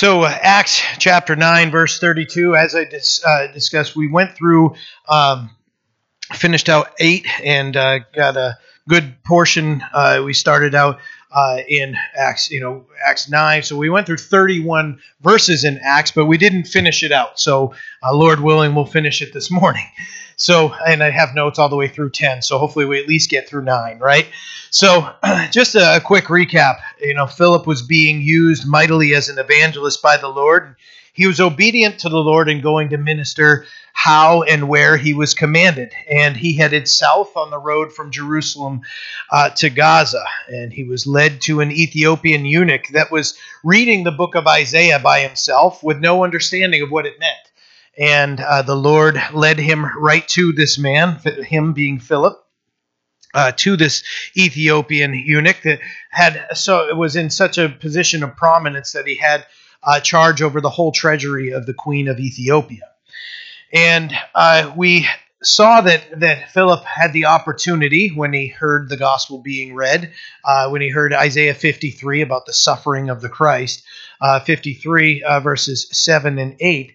So Acts chapter 9, verse 32, as I discussed, we went through, finished out 8 and got a good portion. We started out in Acts, Acts 9. So we went through 31 verses in Acts, but we didn't finish it out. So Lord willing, we'll finish it this morning. So, and I have notes all the way through 10, so hopefully we at least get through 9, right? So, just a quick recap. Philip was being used mightily as an evangelist by the Lord. He was obedient to the Lord and going to minister how and where he was commanded. And he headed south on the road from Jerusalem to Gaza. And he was led to an Ethiopian eunuch that was reading the book of Isaiah by himself with no understanding of what it meant. And the Lord led him right to this man, him being Philip, to this Ethiopian eunuch that was in such a position of prominence that he had charge over the whole treasury of the Queen of Ethiopia. And we saw that Philip had the opportunity when he heard the gospel being read, when he heard Isaiah 53 about the suffering of the Christ, 53 verses 7 and 8.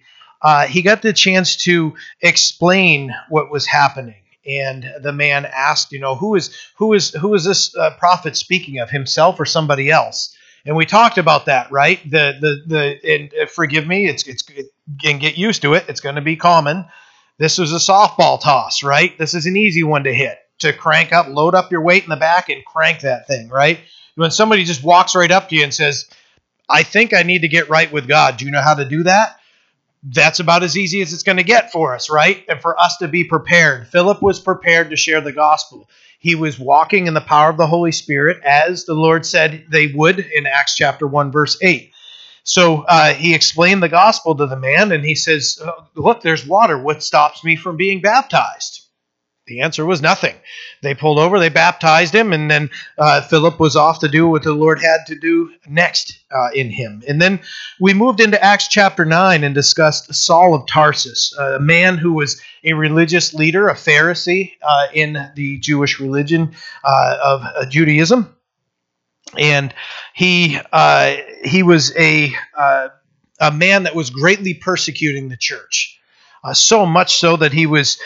He got the chance to explain what was happening, and the man asked, who is this prophet speaking of, himself or somebody else? And we talked about that, right? And forgive me, and get used to it. It's going to be common. This was a softball toss, right? This is an easy one to hit, to crank up, load up your weight in the back, and crank that thing, right? When somebody just walks right up to you and says, "I think I need to get right with God. Do you know how to do that?" That's about as easy as it's going to get for us, right? And for us to be prepared. Philip was prepared to share the gospel. He was walking in the power of the Holy Spirit as the Lord said they would in Acts chapter 1, verse 8. So he explained the gospel to the man, and he says, "Look, there's water. What stops me from being baptized?" The answer was nothing. They pulled over, they baptized him, and then Philip was off to do what the Lord had to do next in him. And then we moved into Acts chapter 9 and discussed Saul of Tarsus, a man who was a religious leader, a Pharisee in the Jewish religion of Judaism. And he was a man that was greatly persecuting the church. So much so that he was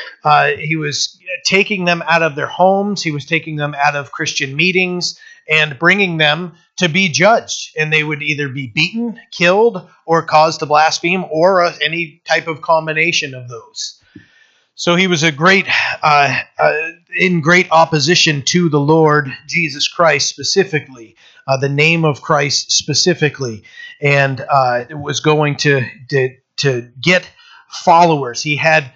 taking them out of their homes, he was taking them out of Christian meetings, and bringing them to be judged. And they would either be beaten, killed, or caused to blaspheme, or any type of combination of those. So he was in great opposition to the Lord Jesus Christ specifically, the name of Christ specifically, and was going to get followers. He had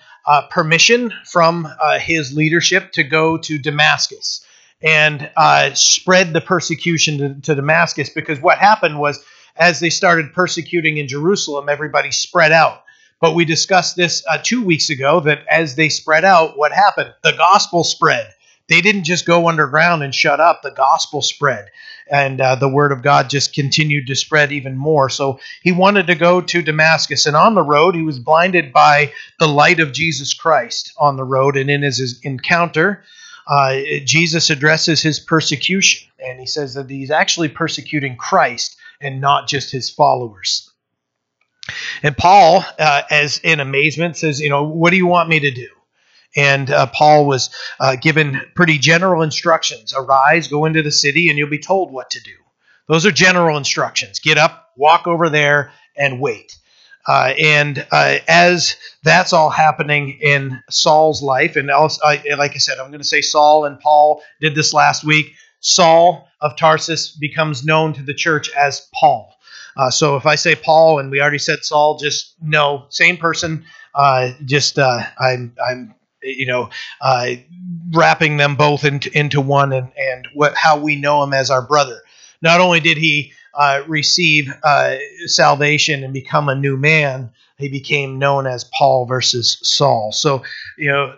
permission from his leadership to go to Damascus and spread the persecution to Damascus, because what happened was, as they started persecuting in Jerusalem, everybody spread out. But we discussed this 2 weeks ago, that as they spread out, what happened? The gospel spread. They didn't just go underground and shut up. The gospel spread, and the word of God just continued to spread even more. So he wanted to go to Damascus, and on the road, he was blinded by the light of Jesus Christ on the road, and in his encounter, Jesus addresses his persecution, and he says that he's actually persecuting Christ and not just his followers. And Paul, as in amazement, says, "What do you want me to do?" And Paul was given pretty general instructions. Arise, go into the city, and you'll be told what to do. Those are general instructions. Get up, walk over there, and wait. As that's all happening in Saul's life, and also, like I said, I'm going to say Saul and Paul did this last week. Saul of Tarsus becomes known to the church as Paul. So if I say Paul and we already said Saul, just no, same person. I'm wrapping them both into one, and how we know him as our brother. Not only did he receive salvation and become a new man, he became known as Paul versus Saul. So,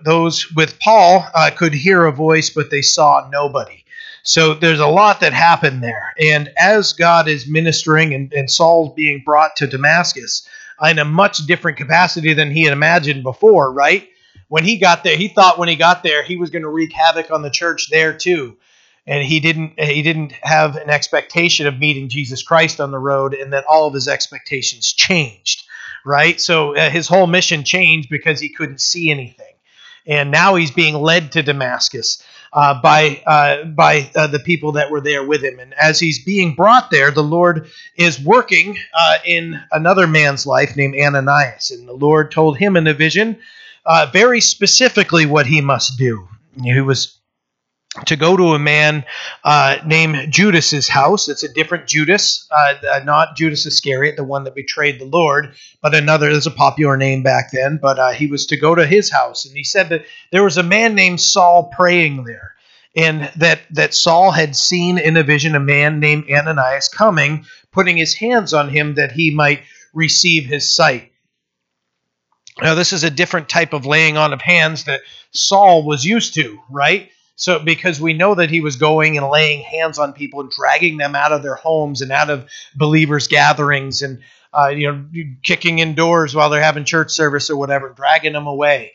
those with Paul could hear a voice, but they saw nobody. So there's a lot that happened there. And as God is ministering and Saul's being brought to Damascus in a much different capacity than he had imagined before, right? When he got there, he thought he was going to wreak havoc on the church there too. And he didn't have an expectation of meeting Jesus Christ on the road, and then all of his expectations changed, right? So his whole mission changed because he couldn't see anything. And now he's being led to Damascus by the people that were there with him. And as he's being brought there, the Lord is working in another man's life named Ananias. And the Lord told him in a vision very specifically what he must do. He was to go to a man named Judas's house. It's a different Judas, not Judas Iscariot, the one that betrayed the Lord, but another. There's a popular name back then. But he was to go to his house, and he said that there was a man named Saul praying there, and that Saul had seen in a vision a man named Ananias coming, putting his hands on him that he might receive his sight. Now, this is a different type of laying on of hands that Saul was used to, right? So because we know that he was going and laying hands on people and dragging them out of their homes and out of believers' gatherings and kicking in doors while they're having church service or whatever, dragging them away.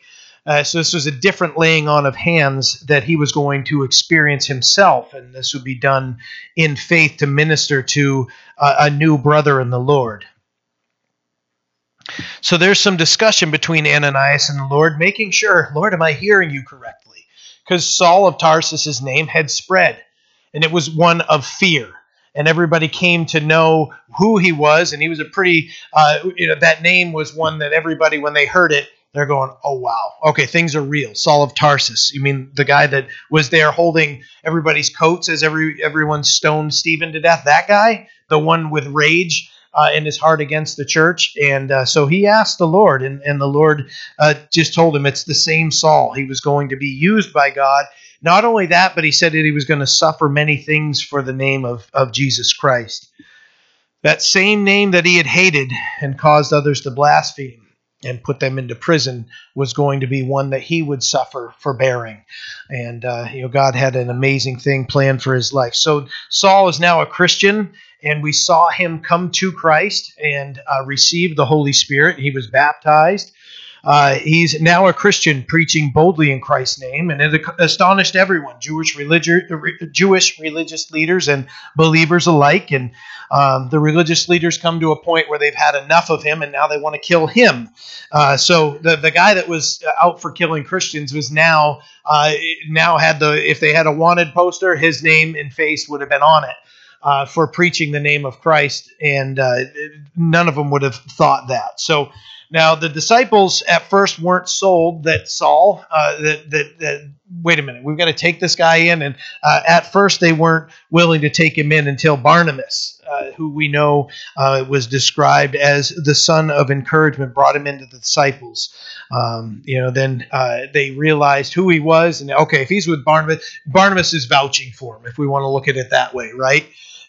So this was a different laying on of hands that he was going to experience himself, and this would be done in faith to minister to a new brother in the Lord. So there's some discussion between Ananias and the Lord, making sure, Lord, am I hearing you correctly? Because Saul of Tarsus' name had spread, and it was one of fear. And everybody came to know who he was, and he was a pretty, that name was one that everybody, when they heard it, they're going, oh, wow, okay, things are real. Saul of Tarsus, you mean the guy that was there holding everybody's coats as everyone stoned Stephen to death? That guy, the one with rage in his heart against the church. And so he asked the Lord, and the Lord just told him it's the same Saul. He was going to be used by God. Not only that, but he said that he was going to suffer many things for the name of Jesus Christ. That same name that he had hated and caused others to blaspheme and put them into prison was going to be one that he would suffer for bearing. And God had an amazing thing planned for his life. So Saul is now a Christian, and we saw him come to Christ and receive the Holy Spirit. He was baptized. He's now a Christian, preaching boldly in Christ's name, and it astonished everyone, Jewish religious leaders and believers alike. And the religious leaders come to a point where they've had enough of him, and now they want to kill him. So the guy that was out for killing Christians was now had if they had a wanted poster, his name and face would have been on it. For preaching the name of Christ, and none of them would have thought that. So now the disciples at first weren't sold that Saul, wait a minute, we've got to take this guy in, and at first they weren't willing to take him in until Barnabas, who we know was described as the son of encouragement, brought him into the disciples. Then they realized who he was, and okay, if he's with Barnabas, Barnabas is vouching for him, if we want to look at it that way, right?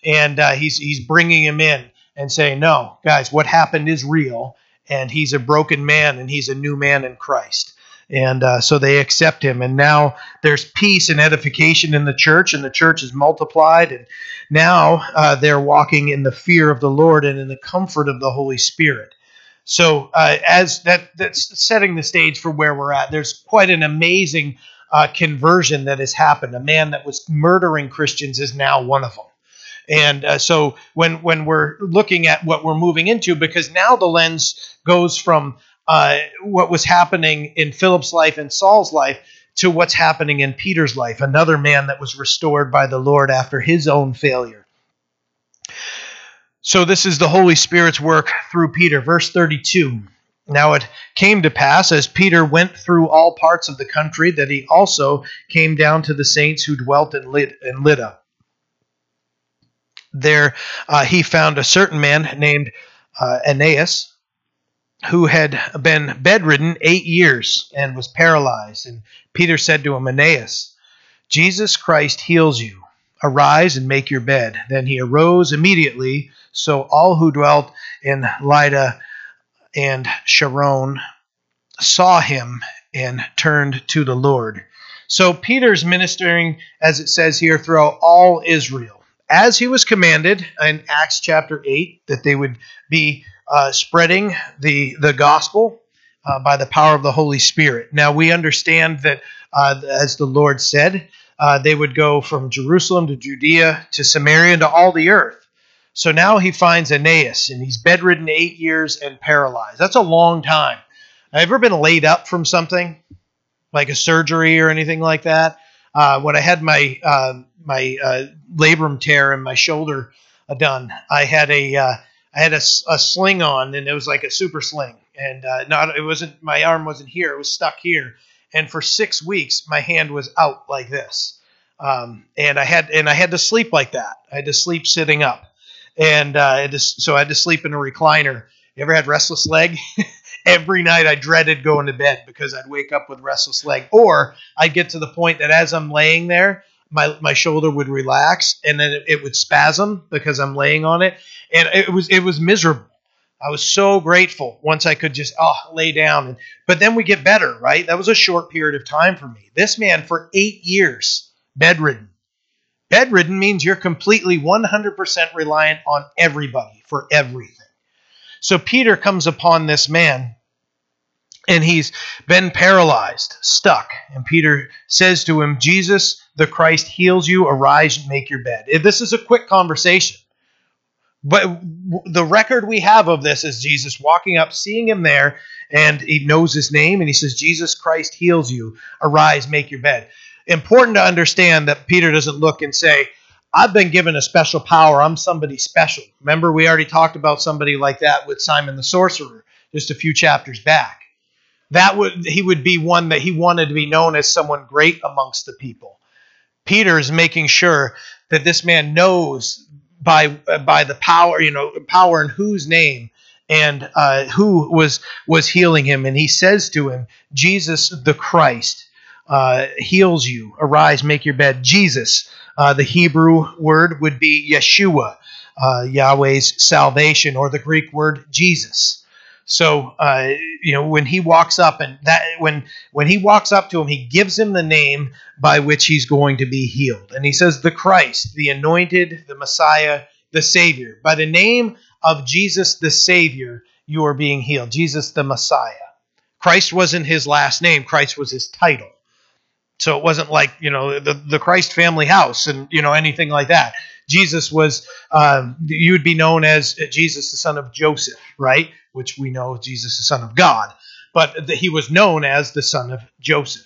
And he's bringing him in and saying, no, guys, what happened is real, and he's a broken man, and he's a new man in Christ. And so they accept him, and now there's peace and edification in the church, and the church is multiplied, and now they're walking in the fear of the Lord and in the comfort of the Holy Spirit. So as that's setting the stage for where we're at, there's quite an amazing conversion that has happened. A man that was murdering Christians is now one of them. And so when we're looking at what we're moving into, because now the lens goes from what was happening in Philip's life and Saul's life to what's happening in Peter's life, another man that was restored by the Lord after his own failure. So this is the Holy Spirit's work through Peter. Verse 32. Now it came to pass, as Peter went through all parts of the country, that he also came down to the saints who dwelt in Lydda. There he found a certain man named Ananias, who had been bedridden 8 years and was paralyzed. And Peter said to him, Ananias, Jesus Christ heals you. Arise and make your bed. Then he arose immediately. So all who dwelt in Lydda and Sharon saw him and turned to the Lord. So Peter's ministering, as it says here, throughout all Israel, as he was commanded in Acts chapter 8, that they would be spreading the gospel by the power of the Holy Spirit. Now we understand that, as the Lord said, They would go from Jerusalem to Judea to Samaria and to all the earth. So now he finds Aeneas, and he's bedridden 8 years and paralyzed. That's a long time. I've ever been laid up from something, like a surgery or anything like that. When I had my labrum tear in my shoulder done, I had a sling on, and it was like a super sling, and my arm wasn't here; it was stuck here. And for 6 weeks, my hand was out like this, and I had to sleep like that. I had to sleep sitting up. And so I had to sleep in a recliner. You ever had restless leg? Every night I dreaded going to bed because I'd wake up with restless leg. Or I'd get to the point that as I'm laying there, my shoulder would relax and then it would spasm because I'm laying on it. And it was miserable. I was so grateful once I could just lay down. But then we get better, right? That was a short period of time for me. This man for 8 years, bedridden. Bedridden means you're completely 100% reliant on everybody for everything. So Peter comes upon this man, and he's been paralyzed, stuck. And Peter says to him, Jesus, the Christ heals you. Arise and make your bed. This is a quick conversation. But the record we have of this is Jesus walking up, seeing him there, and he knows his name, and he says, Jesus, Christ heals you. Arise, make your bed. Important to understand that Peter doesn't look and say, I've been given a special power. I'm somebody special. Remember, we already talked about somebody like that with Simon the sorcerer just a few chapters back. He would be one that he wanted to be known as someone great amongst the people. Peter is making sure that this man knows by the power, power in whose name and who was healing him. And he says to him, Jesus the Christ heals you. Arise, make your bed. Jesus, the Hebrew word would be Yeshua, Yahweh's salvation, or the Greek word Jesus. So, when he walks up and when he walks up to him, he gives him the name by which he's going to be healed. And he says, the Christ, the anointed, the Messiah, the Savior. By the name of Jesus, the Savior, you are being healed. Jesus, the Messiah. Christ wasn't his last name. Christ was his title. So it wasn't like, the Christ family house and, anything like that. Jesus was, you would be known as Jesus, the son of Joseph, right? Which we know Jesus, the son of God. But he was known as the son of Joseph.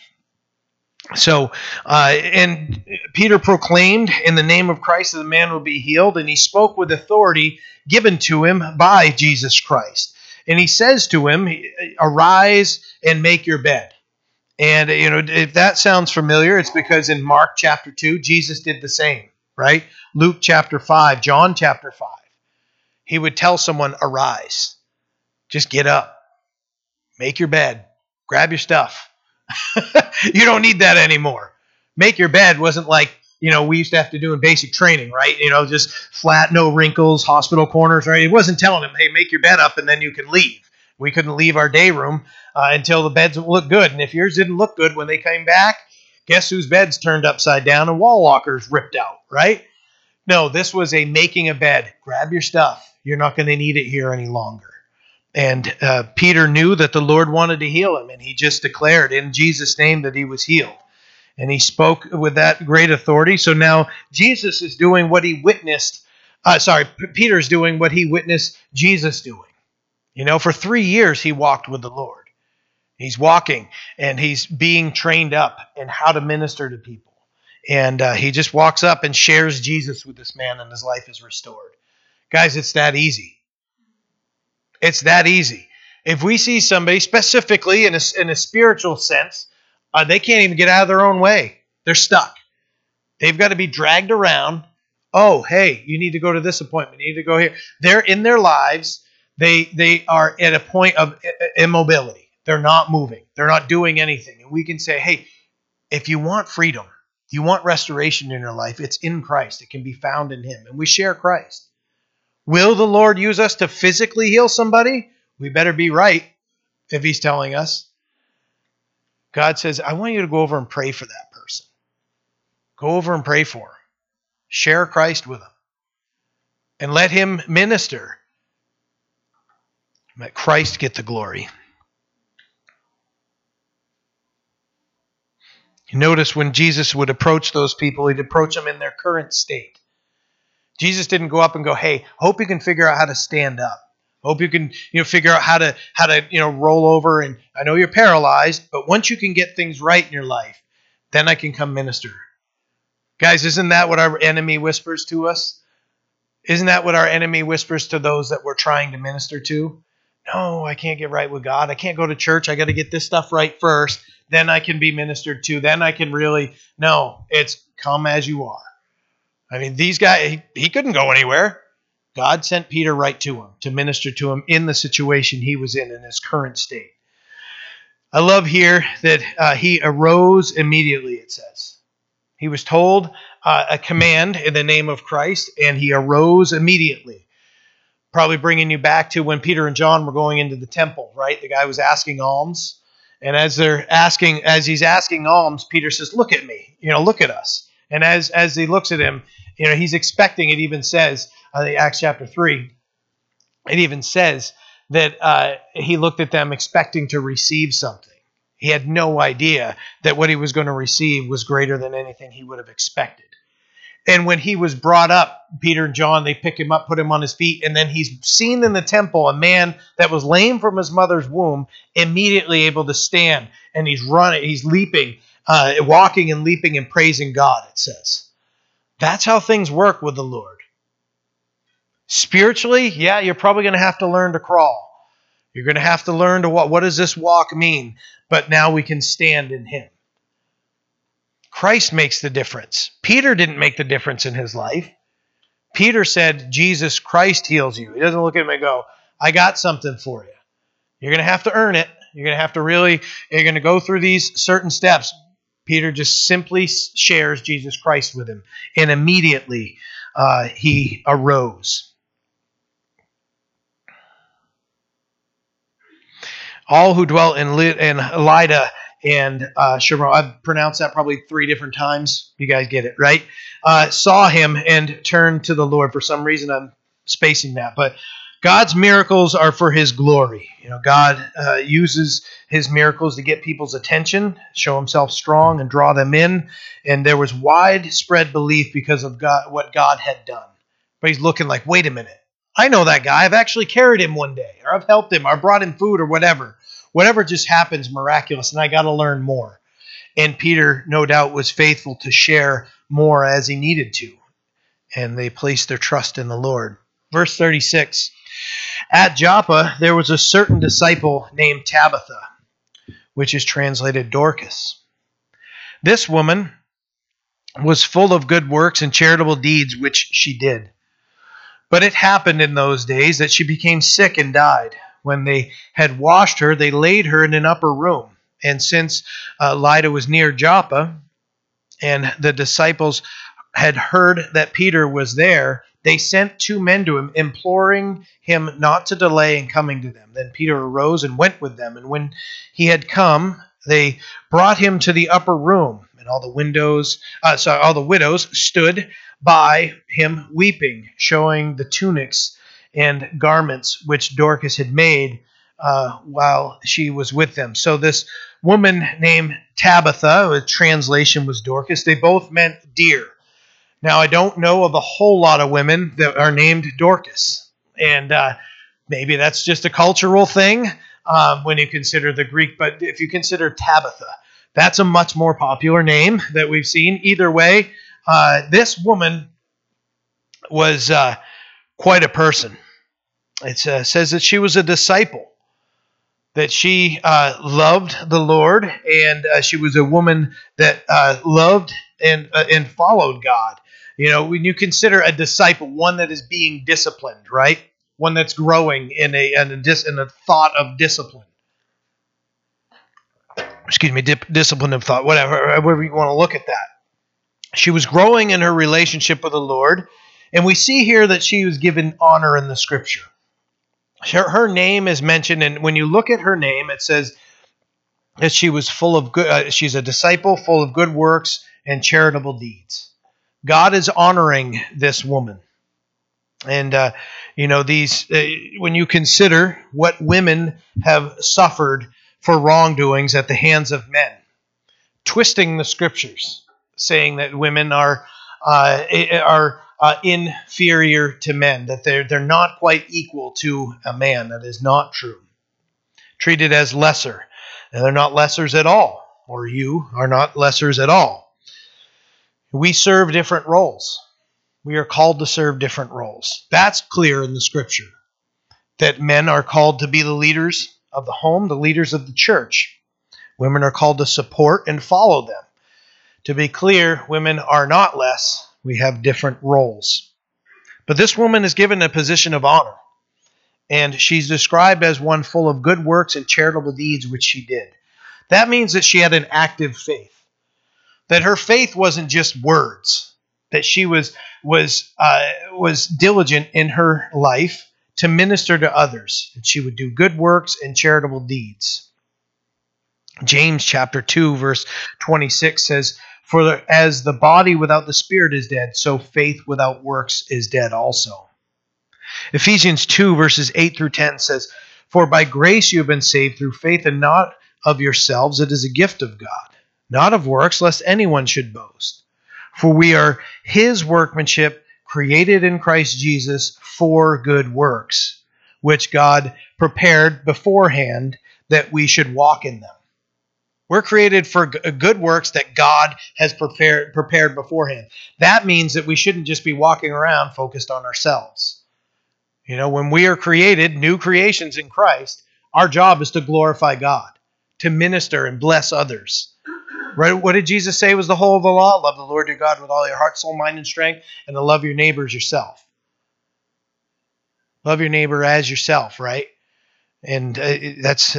So, and Peter proclaimed, in the name of Christ, the man will be healed. And he spoke with authority given to him by Jesus Christ. And he says to him, arise and make your bed. And, if that sounds familiar, it's because in Mark chapter 2, Jesus did the same, right? Luke chapter 5, John chapter 5. He would tell someone, arise, just get up, make your bed, grab your stuff. You don't need that anymore. Make your bed wasn't like, we used to have to do in basic training, right? Just flat, no wrinkles, hospital corners, right? It wasn't telling him, hey, make your bed up and then you can leave. We couldn't leave our day room until the beds looked good. And if yours didn't look good when they came back, guess whose beds turned upside down and wall lockers ripped out, right? No, this was a making a bed. Grab your stuff. You're not going to need it here any longer. And Peter knew that the Lord wanted to heal him, and he just declared in Jesus' name that he was healed. And he spoke with that great authority. So now Jesus is doing what he witnessed. Peter's doing what he witnessed Jesus doing. For 3 years he walked with the Lord. He's walking, and he's being trained up in how to minister to people. And he just walks up and shares Jesus with this man, and his life is restored. Guys, it's that easy. It's that easy. If we see somebody specifically in a spiritual sense, they can't even get out of their own way. They're stuck. They've got to be dragged around. Oh, hey, you need to go to this appointment. You need to go here. They're in their lives. They are at a point of immobility. They're not moving. They're not doing anything. And we can say, hey, if you want freedom, you want restoration in your life, it's in Christ. It can be found in him. And we share Christ. Will the Lord use us to physically heal somebody? We better be right if he's telling us. God says, I want you to go over and pray for that person. Go over and pray for him. Share Christ with him. And let him minister. Let Christ get the glory. Notice when Jesus would approach those people, he'd approach them in their current state. Jesus didn't go up and go, "Hey, hope you can figure out how to stand up. Hope you can, figure out how to roll over. And I know you're paralyzed, but once you can get things right in your life, then I can come minister." Guys, isn't that what our enemy whispers to us? Isn't that what our enemy whispers to those that we're trying to minister to? "No, I can't get right with God. I can't go to church. I got to get this stuff right first. Then I can be ministered to. Then I can really..." No, it's come as you are. I mean, these guys, he couldn't go anywhere. God sent Peter right to him to minister to him in the situation he was in his current state. I love here that he arose immediately, it says. He was told a command in the name of Christ, and he arose immediately. Probably bringing you back to when Peter and John were going into the temple, right? The guy was asking alms. And as he's asking alms, Peter says, "Look at me, look at us." And as he looks at him, he's expecting, it even says, Acts chapter 3, it even says that he looked at them expecting to receive something. He had no idea that what he was going to receive was greater than anything he would have expected. And when he was brought up, Peter and John, they pick him up, put him on his feet, and then he's seen in the temple a man that was lame from his mother's womb, immediately able to stand, and he's running, he's leaping, walking and leaping and praising God, it says. That's how things work with the Lord. Spiritually, yeah, you're probably going to have to learn to crawl. You're going to have to learn to walk. What does this walk mean? But now we can stand in him. Christ makes the difference. Peter didn't make the difference in his life. Peter said, "Jesus Christ heals you." He doesn't look at him and go, "I got something for you. You're going to have to earn it. You're going to have to really, you're going to go through these certain steps." Peter just simply shares Jesus Christ with him. And immediately he arose. All who dwelt in Lydda and Sharon, I've pronounced that probably 3 different times. You guys get it, right? Saw him and turned to the Lord. For some reason, I'm spacing that. But God's miracles are for his glory. God uses his miracles to get people's attention, show himself strong, and draw them in. And there was widespread belief because of God, what God had done. But he's looking like, wait a minute. I know that guy. I've actually carried him one day, or I've helped him, or brought him food, or whatever. Whatever just happens, miraculous, and I got to learn more. And Peter, no doubt, was faithful to share more as he needed to. And they placed their trust in the Lord. Verse 36, at Joppa, there was a certain disciple named Tabitha, which is translated Dorcas. This woman was full of good works and charitable deeds, which she did. But it happened in those days that she became sick and died. When they had washed her, they laid her in an upper room. And since Lydda was near Joppa, and the disciples had heard that Peter was there, they sent 2 men to him, imploring him not to delay in coming to them. Then Peter arose and went with them. And when he had come, they brought him to the upper room. And all the widows stood by him weeping, showing the tunics and garments which Dorcas had made while she was with them. So this woman named Tabitha, the translation was Dorcas, they both meant dear. Now, I don't know of a whole lot of women that are named Dorcas. And maybe that's just a cultural thing when you consider the Greek. But if you consider Tabitha, that's a much more popular name that we've seen. Either way, this woman was quite a person. It says that she was a disciple, that she loved the Lord, and she was a woman that loved and followed God. When you consider a disciple, one that is being disciplined, right? One that's growing in a thought of discipline. Excuse me, discipline of thought, whatever you want to look at that. She was growing in her relationship with the Lord, and we see here that she was given honor in the Scripture. Her name is mentioned, and when you look at her name, it says that she was she's a disciple full of good works and charitable deeds. God is honoring this woman. And, when you consider what women have suffered for wrongdoings at the hands of men, twisting the scriptures, saying that women are inferior to men, that they're not quite equal to a man. That is not true. Treated as lesser. And they're not lessers at all, or you are not lessers at all. We serve different roles. We are called to serve different roles. That's clear in the scripture, that men are called to be the leaders of the home, the leaders of the church. Women are called to support and follow them. To be clear, women are not less. We have different roles. But this woman is given a position of honor, and she's described as one full of good works and charitable deeds, which she did. That means that she had an active faith, that her faith wasn't just words, that she was diligent in her life to minister to others, that she would do good works and charitable deeds. James chapter 2, verse 26 says, "For as the body without the spirit is dead, so faith without works is dead also." Ephesians 2, verses 8 through 10 says, "For by grace you have been saved through faith, and not of yourselves, it is a gift of God, not of works, lest anyone should boast. For we are his workmanship, created in Christ Jesus for good works, which God prepared beforehand that we should walk in them." We're created for good works that God has prepared beforehand. That means that we shouldn't just be walking around focused on ourselves. You know, when we are created, new creations in Christ, our job is to glorify God, to minister and bless others. Right? What did Jesus say was the whole of the law? Love the Lord your God with all your heart, soul, mind, and strength, and to love your neighbor as yourself. Love your neighbor as yourself, right? And that's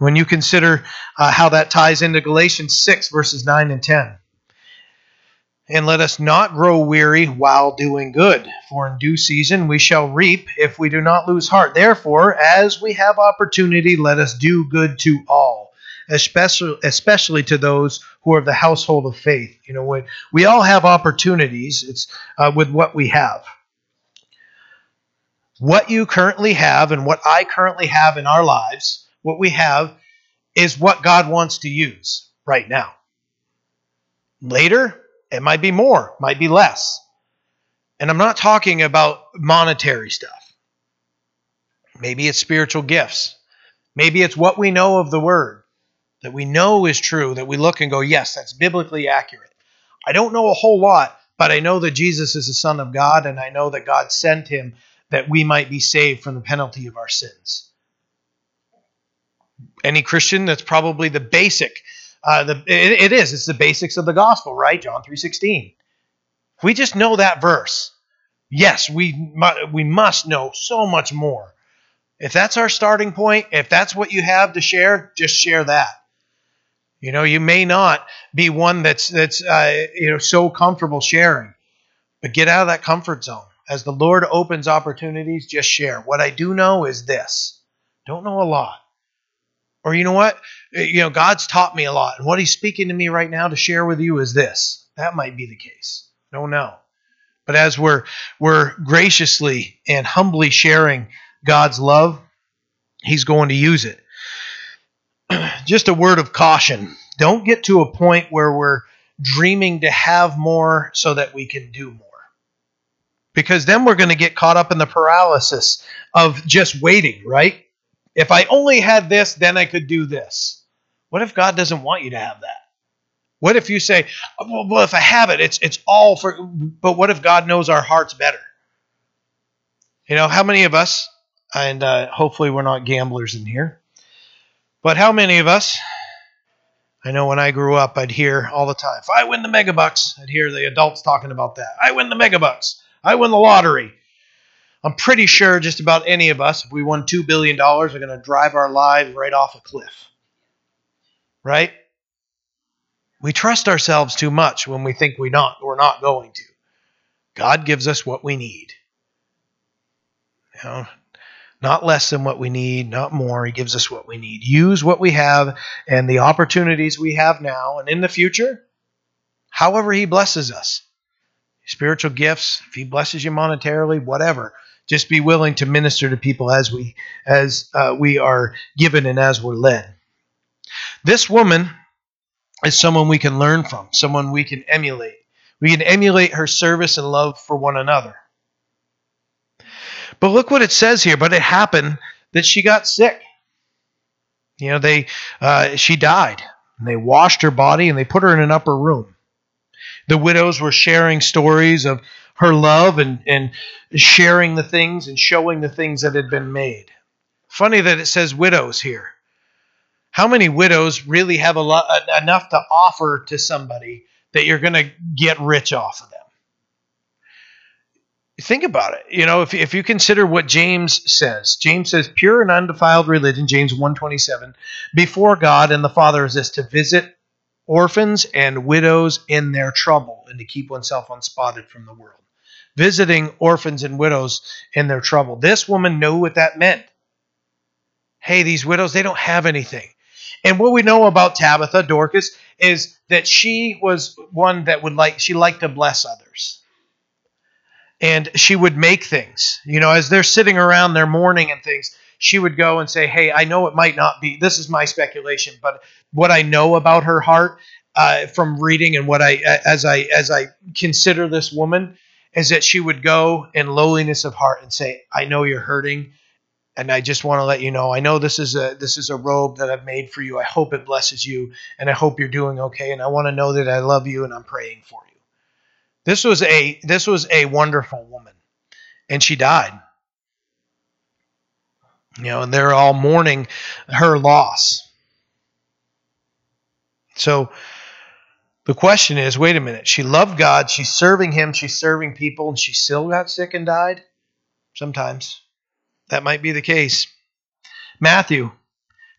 when you consider how that ties into Galatians 6, verses 9 and 10. "And let us not grow weary while doing good, for in due season we shall reap if we do not lose heart. Therefore, as we have opportunity, let us do good to all, especially to those who are of the household of faith." You know, when we all have opportunities, it's with what we have. What you currently have and what I currently have in our lives, what we have is what God wants to use right now. Later, it might be more, might be less. And I'm not talking about monetary stuff. Maybe it's spiritual gifts. Maybe it's what we know of the word, that we know is true, that we look and go, yes, that's biblically accurate. I don't know a whole lot, but I know that Jesus is the Son of God, and I know that God sent him that we might be saved from the penalty of our sins. Any Christian, that's probably the basic. It's the basics of the gospel, right? John 3:16. If we just know that verse, yes, we must know so much more. If that's our starting point, if that's what you have to share, just share that. You know, you may not be one that's so comfortable sharing, but get out of that comfort zone. As the Lord opens opportunities, just share. What I do know is this. Don't know a lot. Or you know what? You know, God's taught me a lot, and what he's speaking to me right now to share with you is this. That might be the case. Don't know. But as we're graciously and humbly sharing God's love, he's going to use it. Just a word of caution. Don't get to a point where we're dreaming to have more so that we can do more. Because then we're going to get caught up in the paralysis of just waiting, right? If I only had this, then I could do this. What if God doesn't want you to have that? What if you say, well, if I have it, it's all for... But what if God knows our hearts better? You know, how many of us, and hopefully we're not gamblers in here, but how many of us, I know when I grew up, I'd hear all the time, if I win the megabucks, I'd hear the adults talking about that. I win the megabucks. I win the lottery. I'm pretty sure just about any of us, if we won $2 billion, we're going to drive our lives right off a cliff. Right? We trust ourselves too much when we think we're not going to. God gives us what we need. You know? Not less than what we need, not more. He gives us what we need. Use what we have and the opportunities we have now and in the future, however he blesses us. Spiritual gifts, if he blesses you monetarily, whatever. Just be willing to minister to people as we are given and as we're led. This woman is someone we can learn from, someone we can emulate. We can emulate her service and love for one another. But look what it says here. But it happened that she got sick. You know, she died. And they washed her body and they put her in an upper room. The widows were sharing stories of her love and sharing the things and showing the things that had been made. Funny that it says widows here. How many widows really have enough to offer to somebody that you're going to get rich off of them? Think about it. You know, if you consider what James says, pure and undefiled religion, James 1:27, before God and the Father is this, to visit orphans and widows in their trouble and to keep oneself unspotted from the world. Visiting orphans and widows in their trouble. This woman knew what that meant. Hey, these widows, they don't have anything. And what we know about Tabitha, Dorcas, is that she was one that she liked to bless others. And she would make things. You know, as they're sitting around their mourning and things, she would go and say, hey, I know it might not be, this is my speculation, but what I know about her heart from reading and what I consider this woman is that she would go in lowliness of heart and say, I know you're hurting, and I just want to let you know, I know this is a robe that I've made for you. I hope it blesses you, and I hope you're doing okay, and I want to know that I love you and I'm praying for you. This was a wonderful woman, and she died. You know, and they're all mourning her loss. So the question is, wait a minute. She loved God. She's serving Him. She's serving people, and she still got sick and died? Sometimes. That might be the case. Matthew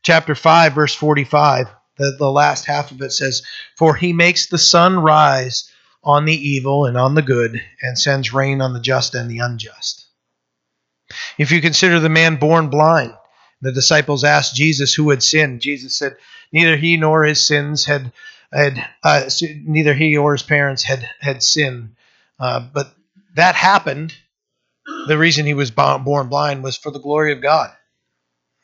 chapter 5, verse 45, the last half of it says, for He makes the sun rise on the evil and on the good, and sends rain on the just and the unjust. If you consider the man born blind, the disciples asked Jesus who had sinned. Jesus said, neither he or his parents had sinned. But that happened. The reason he was born blind was for the glory of God.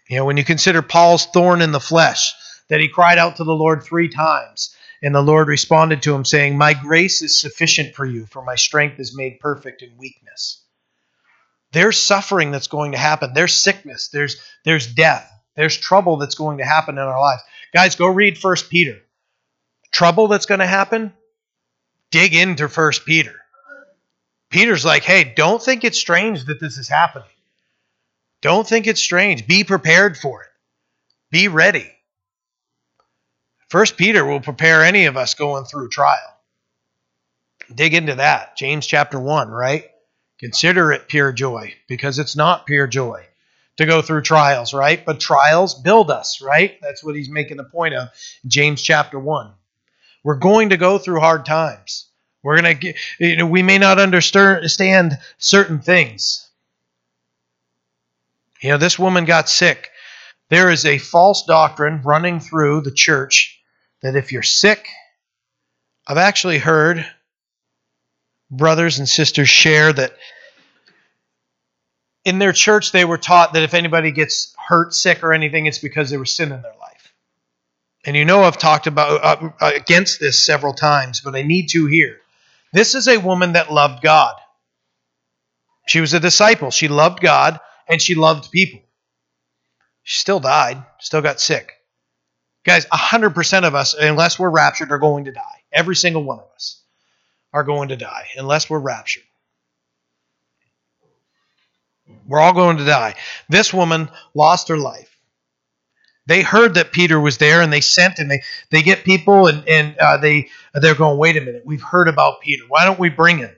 You know, when you consider Paul's thorn in the flesh, that he cried out to the Lord 3 times. And the Lord responded to him, saying, my grace is sufficient for you, for my strength is made perfect in weakness. There's suffering that's going to happen. There's sickness. There's death. There's trouble that's going to happen in our lives. Guys, go read 1 Peter. Trouble that's going to happen? Dig into 1 Peter. Peter's like, hey, don't think it's strange that this is happening. Don't think it's strange. Be prepared for it. Be ready. 1 Peter will prepare any of us going through trial. Dig into that. James chapter 1, right? Consider it pure joy, because it's not pure joy to go through trials, right? But trials build us, right? That's what he's making the point of, James chapter 1. We're going to go through hard times. We're going to, we may not understand certain things. You know, this woman got sick. There is a false doctrine running through the church that if you're sick, I've actually heard brothers and sisters share that in their church they were taught that if anybody gets hurt, sick, or anything, it's because there was sin in their life. And you know I've talked about against this several times, but I need to here. This is a woman that loved God. She was a disciple. She loved God, and she loved people. She still died, still got sick. Guys, 100% of us, unless we're raptured, are going to die. Every single one of us are going to die, unless we're raptured. We're all going to die. This woman lost her life. They heard that Peter was there, and they sent, and they get people, and they're going, wait a minute, we've heard about Peter. Why don't we bring him?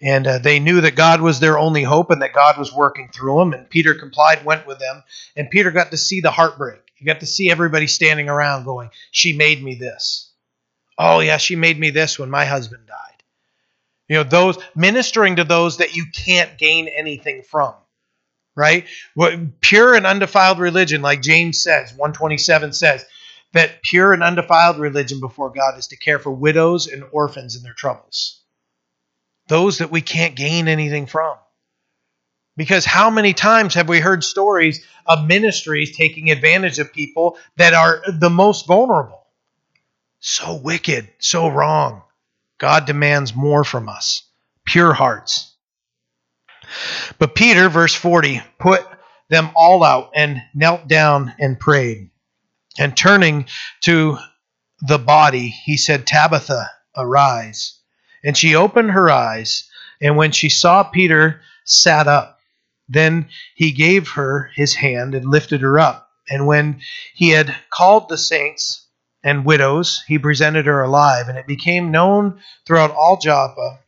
And they knew that God was their only hope and that God was working through him. And Peter complied, went with them. And Peter got to see the heartbreak. He got to see everybody standing around going, she made me this. Oh, yeah, she made me this when my husband died. You know, those ministering to those that you can't gain anything from, right? Pure and undefiled religion, like James says, 1:27 says, that pure and undefiled religion before God is to care for widows and orphans in their troubles. Those that we can't gain anything from. Because how many times have we heard stories of ministries taking advantage of people that are the most vulnerable? So wicked, so wrong. God demands more from us. Pure hearts. But Peter, verse 40, put them all out and knelt down and prayed. And turning to the body, he said, Tabitha, arise. And she opened her eyes, and when she saw Peter, sat up. Then he gave her his hand and lifted her up. And when he had called the saints and widows, he presented her alive. And it became known throughout all Joppa,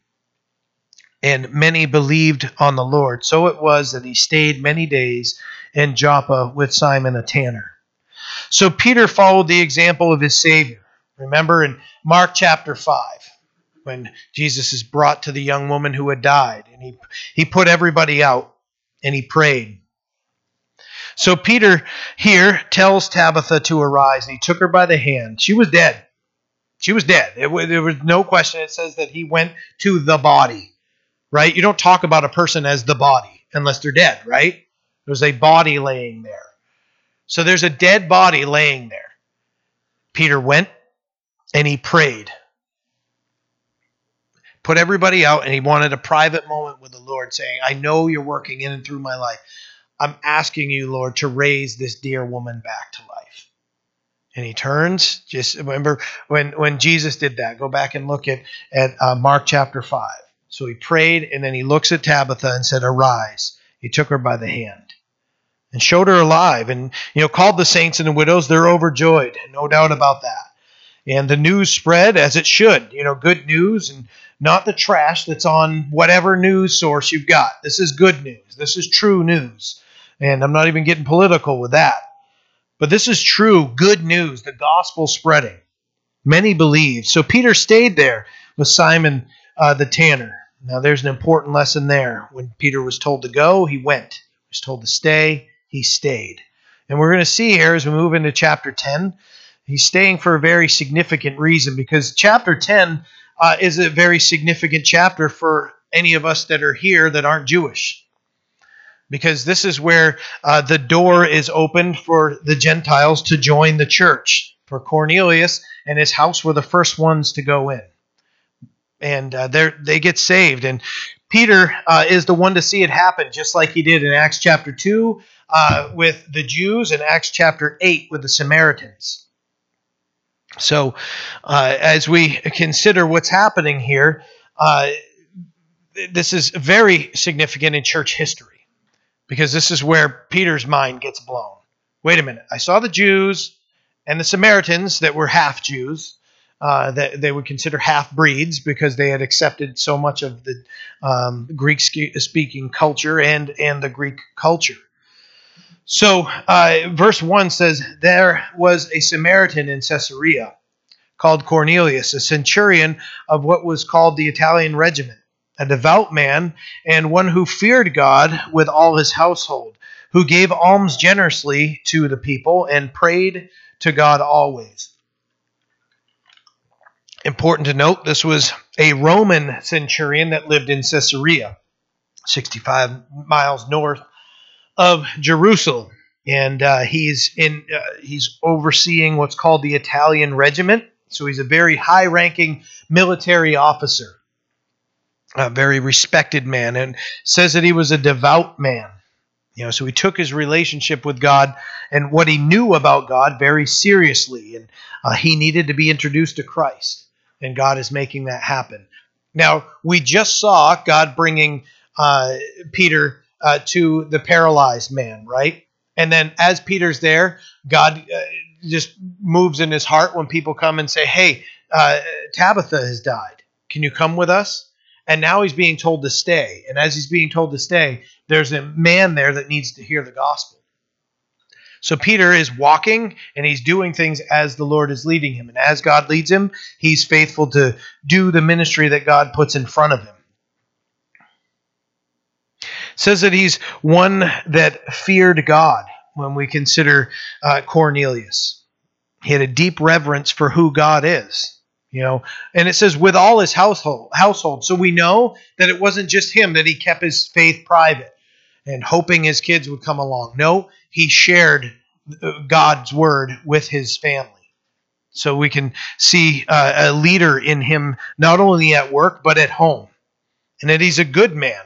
and many believed on the Lord. So it was that he stayed many days in Joppa with Simon a tanner. So Peter followed the example of his Savior. Remember in Mark chapter 5, when Jesus is brought to the young woman who had died, and he put everybody out and he prayed. So Peter here tells Tabitha to arise, and he took her by the hand. She was dead. She was dead. There was no question. It says that he went to the body, right? You don't talk about a person as the body unless they're dead, right? There's a body laying there. So there's a dead body laying there. Peter went and he prayed. Put everybody out, and he wanted a private moment with the Lord, saying, I know you're working in and through my life. I'm asking you, Lord, to raise this dear woman back to life. And he turns. Just remember when Jesus did that, go back and look at Mark chapter 5. So he prayed, and then he looks at Tabitha and said, arise. He took her by the hand and showed her alive, and called the saints and the widows. They're overjoyed, no doubt about that. And the news spread as it should, good news, and not the trash that's on whatever news source you've got. This is good news. This is true news. And I'm not even getting political with that. But this is true good news, the gospel spreading. Many believed. So Peter stayed there with Simon the tanner. Now there's an important lesson there. When Peter was told to go, he went. He was told to stay, he stayed. And we're going to see here as we move into chapter 10, he's staying for a very significant reason, because chapter 10 is a very significant chapter for any of us that are here that aren't Jewish, because this is where the door is opened for the Gentiles to join the church, for Cornelius and his house were the first ones to go in. And they get saved. And Peter is the one to see it happen, just like he did in Acts chapter 2 with the Jews and Acts chapter 8 with the Samaritans. So as we consider what's happening here, this is very significant in church history, because this is where Peter's mind gets blown. Wait a minute. I saw the Jews and the Samaritans that were half Jews. That they would consider half-breeds, because they had accepted so much of the Greek-speaking culture and the Greek culture. So verse 1 says, there was a Samaritan in Caesarea called Cornelius, a centurion of what was called the Italian Regiment, a devout man and one who feared God with all his household, who gave alms generously to the people and prayed to God always. Important to note, this was a Roman centurion that lived in Caesarea, 65 miles north of Jerusalem, and he's overseeing what's called the Italian Regiment. So he's a very high-ranking military officer, a very respected man, and says that he was a devout man. So he took his relationship with God and what he knew about God very seriously, and he needed to be introduced to Christ. And God is making that happen. Now, we just saw God bringing Peter to the paralyzed man, right? And then as Peter's there, God just moves in his heart when people come and say, hey, Tabitha has died. Can you come with us? And now he's being told to stay. And as he's being told to stay, there's a man there that needs to hear the gospel. So Peter is walking, and he's doing things as the Lord is leading him. And as God leads him, he's faithful to do the ministry that God puts in front of him. It says that he's one that feared God when we consider Cornelius. He had a deep reverence for who God is. And it says with all his household. So we know that it wasn't just him, that he kept his faith private and hoping his kids would come along. No, he shared God's word with his family. So we can see a leader in him, not only at work, but at home, and that he's a good man.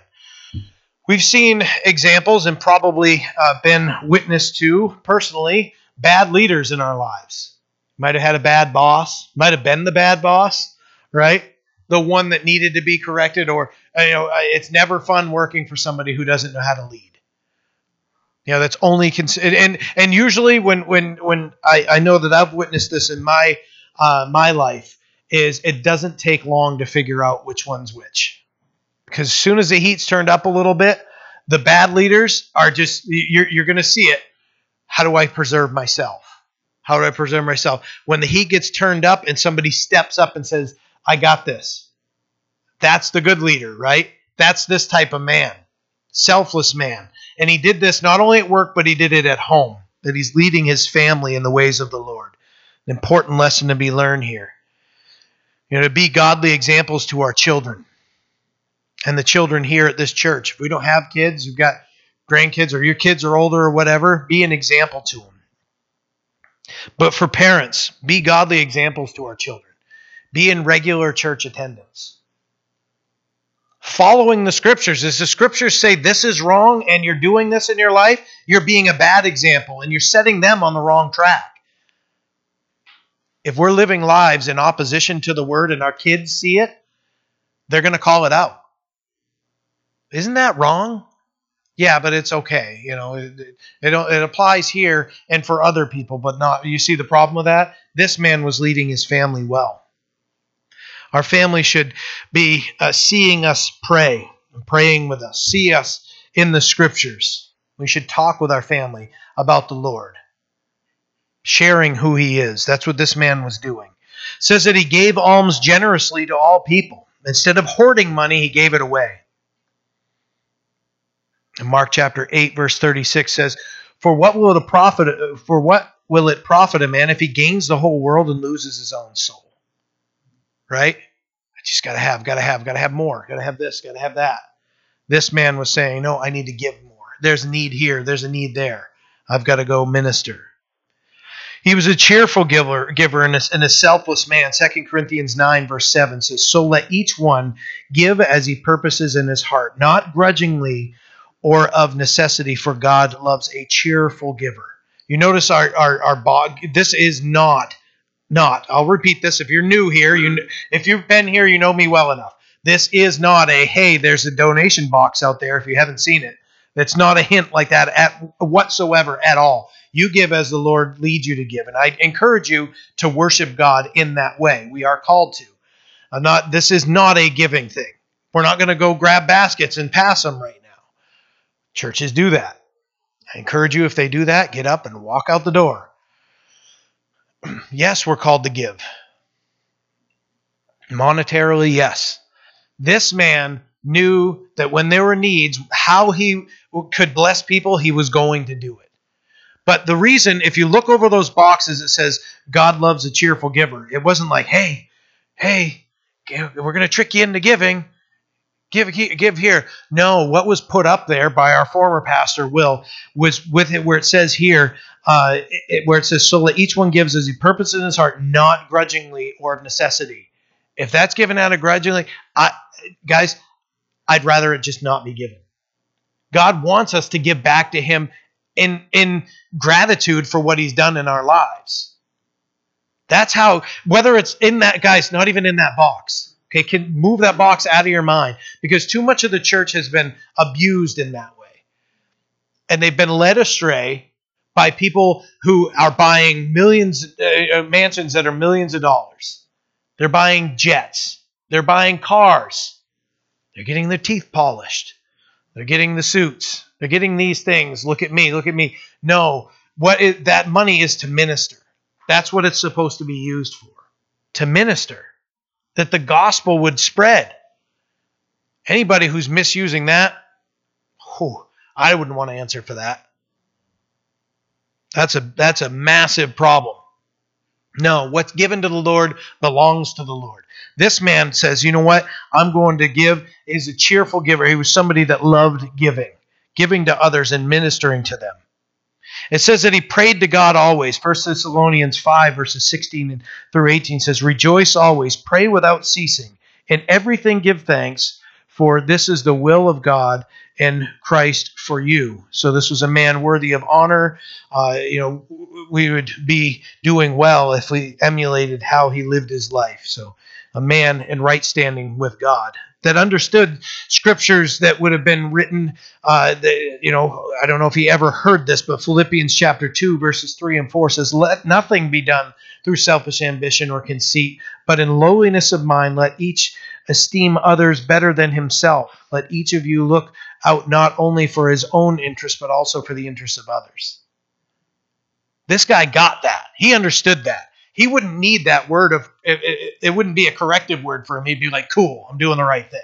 We've seen examples and probably been witness to, personally, bad leaders in our lives. Might have had a bad boss, might have been the bad boss, right? The one that needed to be corrected, or it's never fun working for somebody who doesn't know how to lead. That's only and usually when I know that I've witnessed this in my life, is it doesn't take long to figure out which one's which, because as soon as the heat's turned up a little bit, the bad leaders are just you're going to see it. How do I preserve myself? How do I preserve myself when the heat gets turned up and somebody steps up and says, "I got this"? That's the good leader, right? That's this type of man, selfless man. And he did this not only at work, but he did it at home, that he's leading his family in the ways of the Lord. An important lesson to be learned here. To be godly examples to our children. And the children here at this church. If we don't have kids, you've got grandkids, or your kids are older or whatever, be an example to them. But for parents, be godly examples to our children. Be in regular church attendance. Following the scriptures. As the scriptures say this is wrong and you're doing this in your life, you're being a bad example and you're setting them on the wrong track. If we're living lives in opposition to the word and our kids see it, they're going to call it out. Isn't that wrong? Yeah, but it's okay. It applies here and for other people, but not. You see the problem with that? This man was leading his family well. Our family should be seeing us pray, and praying with us, see us in the scriptures. We should talk with our family about the Lord, sharing who he is. That's what this man was doing. It says that he gave alms generously to all people. Instead of hoarding money, he gave it away. And Mark chapter 8, verse 36 says, For what will it profit a man if he gains the whole world and loses his own soul? Right? I just got to have more. Got to have this, got to have that. This man was saying, no, I need to give more. There's a need here. There's a need there. I've got to go minister. He was a cheerful giver and a selfless man. 2 Corinthians 9, verse 7 says, so let each one give as he purposes in his heart, not grudgingly or of necessity, for God loves a cheerful giver. You notice this is not. I'll repeat this. If you're new here, if you've been here, you know me well enough. This is not a, hey, there's a donation box out there if you haven't seen it. That's not a hint like that whatsoever at all. You give as the Lord leads you to give. And I encourage you to worship God in that way. We are called to. This is not a giving thing. We're not going to go grab baskets and pass them right now. Churches do that. I encourage you, if they do that, get up and walk out the door. Yes, we're called to give. Monetarily, yes. This man knew that when there were needs, how he could bless people, he was going to do it. But the reason, if you look over those boxes, it says, God loves a cheerful giver. It wasn't like, hey, we're going to trick you into giving. Give here. No, what was put up there by our former pastor, Will, was with it where it says here, where it says, so let each one gives as he purposes in his heart, not grudgingly or of necessity. If that's given out of grudgingly, I'd rather it just not be given. God wants us to give back to him in gratitude for what he's done in our lives. That's how, whether it's in that, guys, not even in that box. Okay, can move that box out of your mind, because too much of the church has been abused in that way. And they've been led astray by people who are buying mansions that are millions of dollars. They're buying jets. They're buying cars. They're getting their teeth polished. They're getting the suits. They're getting these things. Look at me. No, that money is to minister. That's what it's supposed to be used for, to minister, that the gospel would spread. Anybody who's misusing that, I wouldn't want to answer for that. That's a massive problem. No, what's given to the Lord belongs to the Lord. This man says, you know what? I'm going to give. He's a cheerful giver. He was somebody that loved giving to others and ministering to them. It says that he prayed to God always. 1 Thessalonians 5, verses 16 through 18 says, "Rejoice always, pray without ceasing. In everything give thanks, for this is the will of God in Christ for you." So this was a man worthy of honor. We would be doing well if we emulated how he lived his life. So a man in right standing with God that understood scriptures that would have been written. I don't know if he ever heard this, but Philippians chapter 2, verses 3 and 4 says, "Let nothing be done through selfish ambition or conceit, but in lowliness of mind let each esteem others better than himself. Let each of you look out not only for his own interest, but also for the interests of others." This guy got that. He understood that. He wouldn't need that word of, it wouldn't be a corrective word for him. He'd be like, cool, I'm doing the right thing,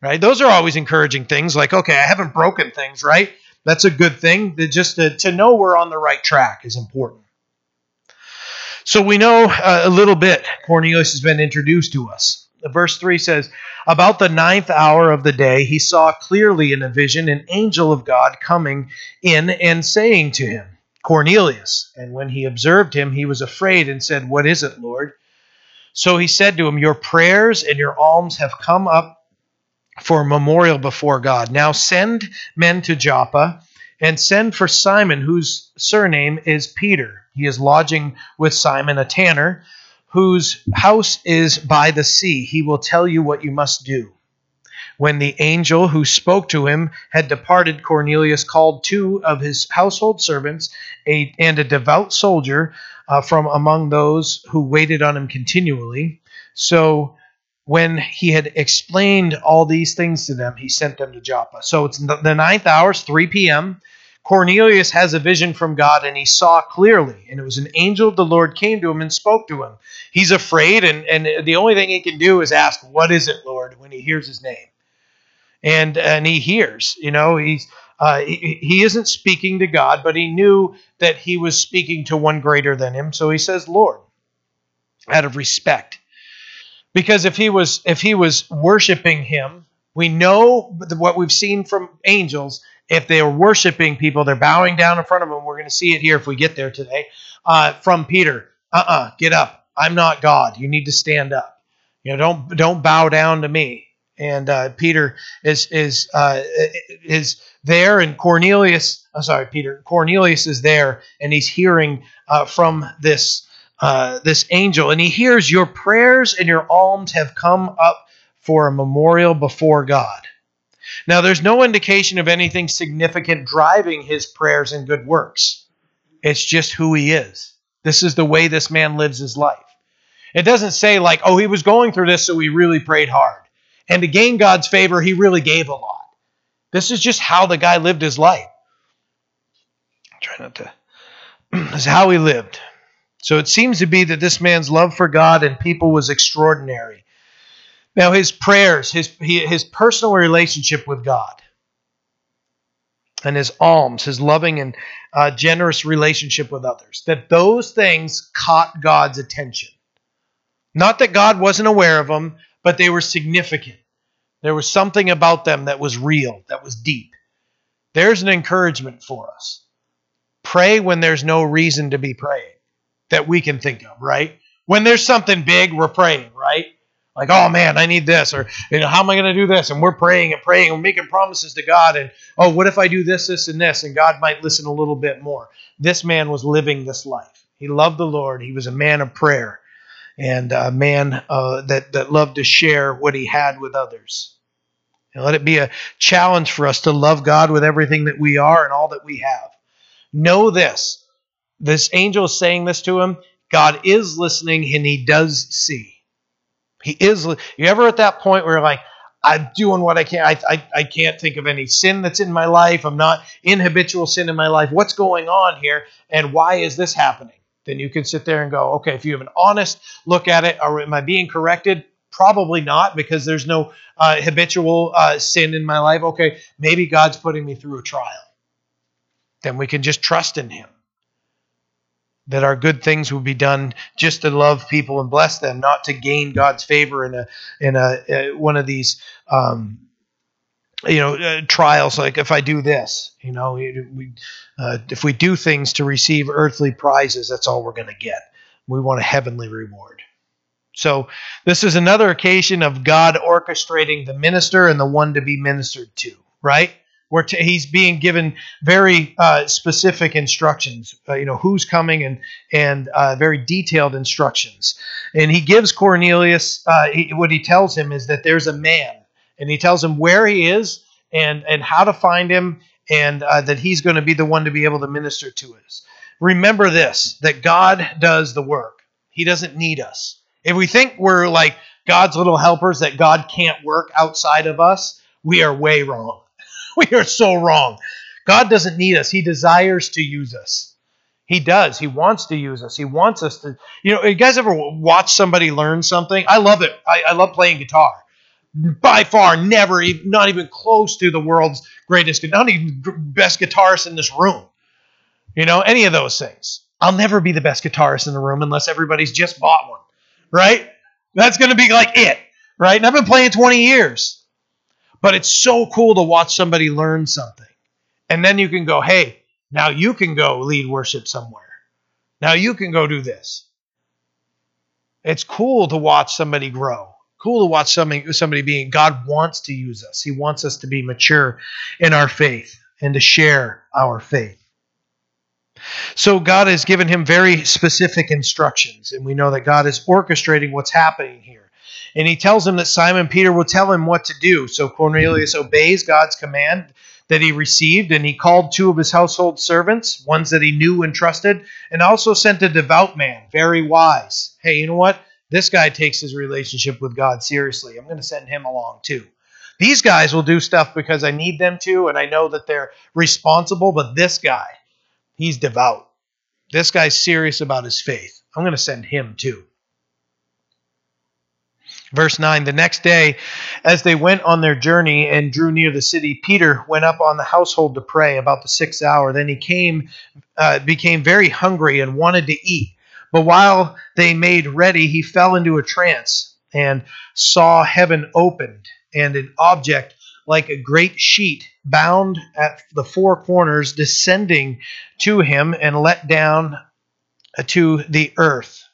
right? Those are always encouraging things, like, okay, I haven't broken things, right? That's a good thing. Just to know we're on the right track is important. So we know a little bit. Cornelius has been introduced to us. Verse 3 says, "About the 9th hour of the day, he saw clearly in a vision an angel of God coming in and saying to him, 'Cornelius.' And when he observed him, he was afraid and said, 'What is it, Lord?' So he said to him, 'Your prayers and your alms have come up for a memorial before God. Now send men to Joppa and send for Simon, whose surname is Peter. He is lodging with Simon a tanner, whose house is by the sea. He will tell you what you must do.' When the angel who spoke to him had departed, Cornelius called 2 of his household servants and a devout soldier from among those who waited on him continually. So when he had explained all these things to them, he sent them to Joppa." So it's the 9th hour, 3 p.m. Cornelius has a vision from God, and he saw clearly. And it was an angel of the Lord came to him and spoke to him. He's afraid, and the only thing he can do is ask, "What is it, Lord?" when he hears his name. And he hears, he isn't speaking to God, but he knew that he was speaking to one greater than him. So he says, "Lord," out of respect, because if he was worshiping him, we know what we've seen from angels. If they are worshiping people, they're bowing down in front of them. We're going to see it here if we get there today. From Peter, get up. I'm not God. You need to stand up. Don't bow down to me. And Peter is there, and Cornelius is there, and he's hearing from this angel, and he hears, "Your prayers and your alms have come up for a memorial before God." Now, there's no indication of anything significant driving his prayers and good works. It's just who he is. This is the way this man lives his life. It doesn't say like, oh, he was going through this, so he really prayed hard. And to gain God's favor, he really gave a lot. This is just how the guy lived his life. This is how he lived. So it seems to be that this man's love for God and people was extraordinary. Now his prayers, his personal relationship with God, and his alms, his loving and generous relationship with others, that those things caught God's attention. Not that God wasn't aware of them, but they were significant. There was something about them that was real, that was deep. There's an encouragement for us. Pray when there's no reason to be praying that we can think of, right? When there's something big, we're praying, right? Like, oh man, I need this, or how am I going to do this? And we're praying and praying and making promises to God, and oh, what if I do this, this, and this? And God might listen a little bit more. This man was living this life. He loved the Lord. He was a man of prayer. And a man that loved to share what he had with others. And let it be a challenge for us to love God with everything that we are and all that we have. Know this. This angel is saying this to him. God is listening, and he does see. He is. You ever at that point where you're like, I'm doing what I can. I can't think of any sin that's in my life. I'm not in habitual sin in my life. What's going on here? And why is this happening? Then you can sit there and go, okay, if you have an honest look at it, or am I being corrected? Probably not, because there's no habitual sin in my life. Okay, maybe God's putting me through a trial. Then we can just trust in him, that our good things will be done just to love people and bless them, not to gain God's favor in one of these trials, like if I do this, if we do things to receive earthly prizes, that's all we're going to get. We want a heavenly reward. So this is another occasion of God orchestrating the minister and the one to be ministered to, right? He's being given very specific instructions, who's coming and very detailed instructions. And he gives Cornelius, what he tells him is that there's a man, and he tells him where he is and how to find him, and that he's going to be the one to be able to minister to us. Remember this, that God does the work. He doesn't need us. If we think we're like God's little helpers, that God can't work outside of us, we are way wrong. We are so wrong. God doesn't need us. He desires to use us. He does. He wants to use us. He wants us to, you guys ever watch somebody learn something? I love it. I love playing guitar. By far, not even close to the world's greatest, not even best guitarist in this room. Any of those things. I'll never be the best guitarist in the room unless everybody's just bought one, right? That's going to be like it, right? And I've been playing 20 years. But it's so cool to watch somebody learn something. And then you can go, hey, now you can go lead worship somewhere. Now you can go do this. It's cool to watch somebody grow. Cool to watch somebody being, God wants to use us. He wants us to be mature in our faith and to share our faith. So God has given him very specific instructions. And we know that God is orchestrating what's happening here. And he tells him that Simon Peter will tell him what to do. So Cornelius obeys God's command that he received, and he called two of his household servants, ones that he knew and trusted, and also sent a devout man, very wise. Hey, you know what? This guy takes his relationship with God seriously. I'm going to send him along too. These guys will do stuff because I need them to, and I know that they're responsible, but this guy, he's devout. This guy's serious about his faith. I'm going to send him too. Verse 9, the next day, as they went on their journey and drew near the city, Peter went up on the housetop to pray about the sixth hour. Then he became very hungry and wanted to eat. But while they made ready, he fell into a trance and saw heaven opened and an object like a great sheet bound at the four corners descending to him and let down to the earth.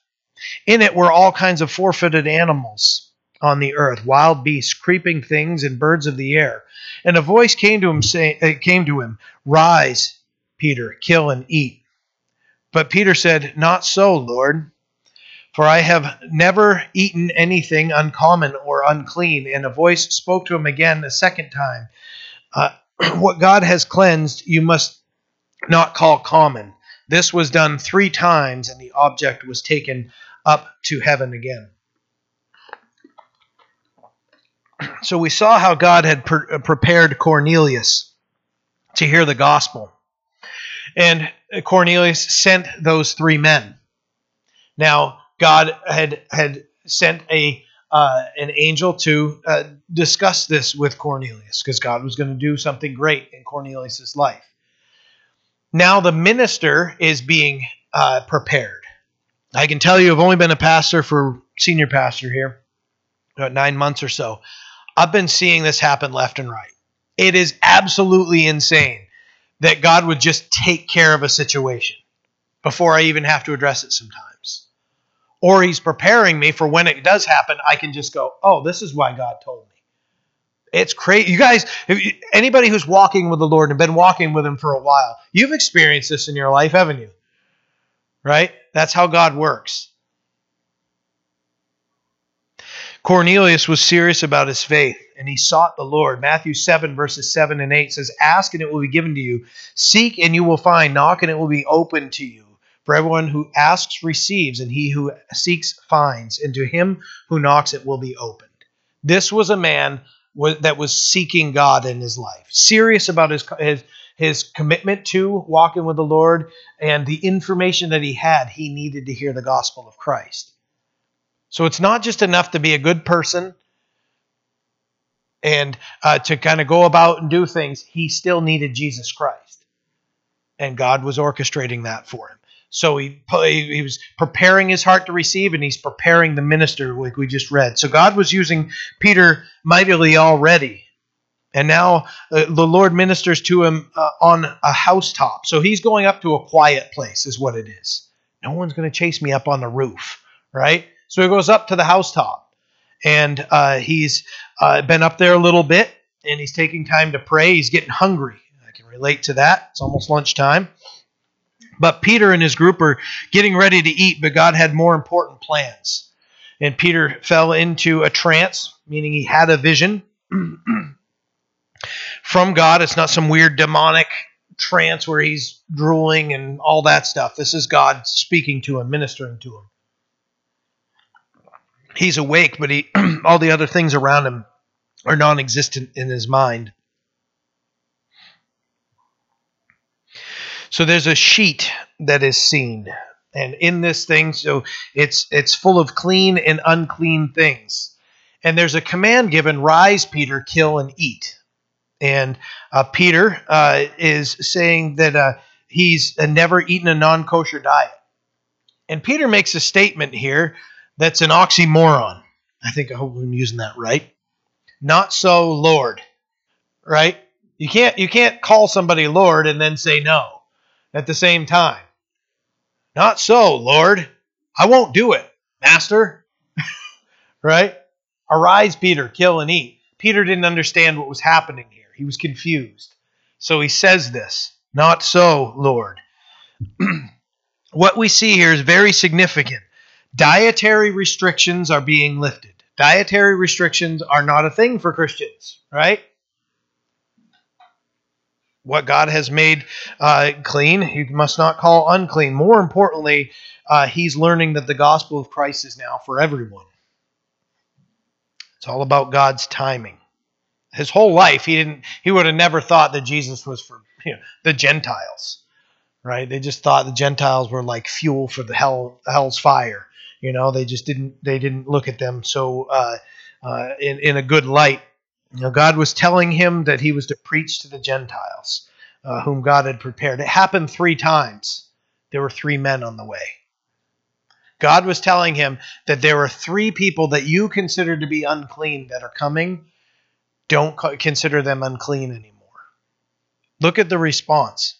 In it were all kinds of four-footed animals on the earth, wild beasts, creeping things, and birds of the air. And a voice came to him, "Rise, Peter, kill and eat." But Peter said, "Not so, Lord, for I have never eaten anything uncommon or unclean." And a voice spoke to him again a second time, "What God has cleansed, you must not call common." This was done three times, and the object was taken up to heaven again. So we saw how God had prepared Cornelius to hear the gospel. And Cornelius sent those three men. Now, God had sent an angel to discuss this with Cornelius, because God was going to do something great in Cornelius' life. Now the minister is being prepared. I can tell you, I've only been senior pastor here, 9 months or so. I've been seeing this happen left and right. It is absolutely insane that God would just take care of a situation before I even have to address it sometimes. Or he's preparing me for when it does happen, I can just go, oh, this is why God told me. It's crazy. You guys, anybody who's walking with the Lord and been walking with him for a while, you've experienced this in your life, haven't you? Right? That's how God works. Cornelius was serious about his faith, and he sought the Lord. Matthew 7, verses 7 and 8 says, "Ask, and it will be given to you. Seek, and you will find. Knock, and it will be opened to you. For everyone who asks receives, and he who seeks finds. And to him who knocks, it will be opened." This was a man that was seeking God in his life, serious about his commitment to walking with the Lord, and the information that he had, he needed to hear the gospel of Christ. So it's not just enough to be a good person and to kind of go about and do things. He still needed Jesus Christ, and God was orchestrating that for him. So he was preparing his heart to receive, and he's preparing the minister like we just read. So God was using Peter mightily already. And now the Lord ministers to him on a housetop. So he's going up to a quiet place is what it is. No one's going to chase me up on the roof, right? So he goes up to the housetop, and he's been up there a little bit, and he's taking time to pray. He's getting hungry. I can relate to that. It's almost lunchtime. But Peter and his group are getting ready to eat, but God had more important plans. And Peter fell into a trance, meaning he had a vision from God. It's not some weird demonic trance where he's drooling and all that stuff. This is God speaking to him, ministering to him. He's awake, but he all the other things around him are non-existent in his mind. So there's a sheet that is seen. And in this thing, so it's full of clean and unclean things. And there's a command given, rise, Peter, kill and eat. And Peter is saying that he's never eaten a non-kosher diet. And Peter makes a statement here that's an oxymoron. I hope I'm using that right. Not so, Lord. Right? You can't call somebody Lord and then say no at the same time. Not so, Lord. I won't do it, Master. Right? Arise, Peter, kill and eat. Peter didn't understand what was happening here. He was confused. So he says this, not so, Lord. What we see here is very significant. Dietary restrictions are being lifted. Dietary restrictions are not a thing for Christians, right? What God has made clean, you must not call unclean. More importantly, he's learning that the gospel of Christ is now for everyone. It's all about God's timing. His whole life, he would have never thought that Jesus was for the Gentiles, right? They just thought the Gentiles were like fuel for the hell's fire. They didn't look at them so in a good light. God was telling him that he was to preach to the Gentiles, whom God had prepared. It happened 3 times. There were 3 men on the way. God was telling him that there are 3 people that you consider to be unclean that are coming. Don't consider them unclean anymore. Look at the response.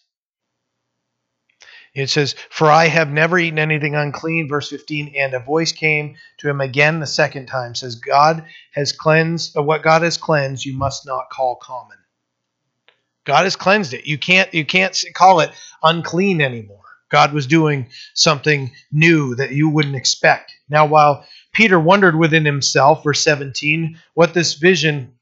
It says, for I have never eaten anything unclean, verse 15, and a voice came to him again the 2nd time, says, God has cleansed, what God has cleansed, you must not call common. God has cleansed it. You can't call it unclean anymore. God was doing something new that you wouldn't expect. Now, while Peter wondered within himself, verse 17, what this vision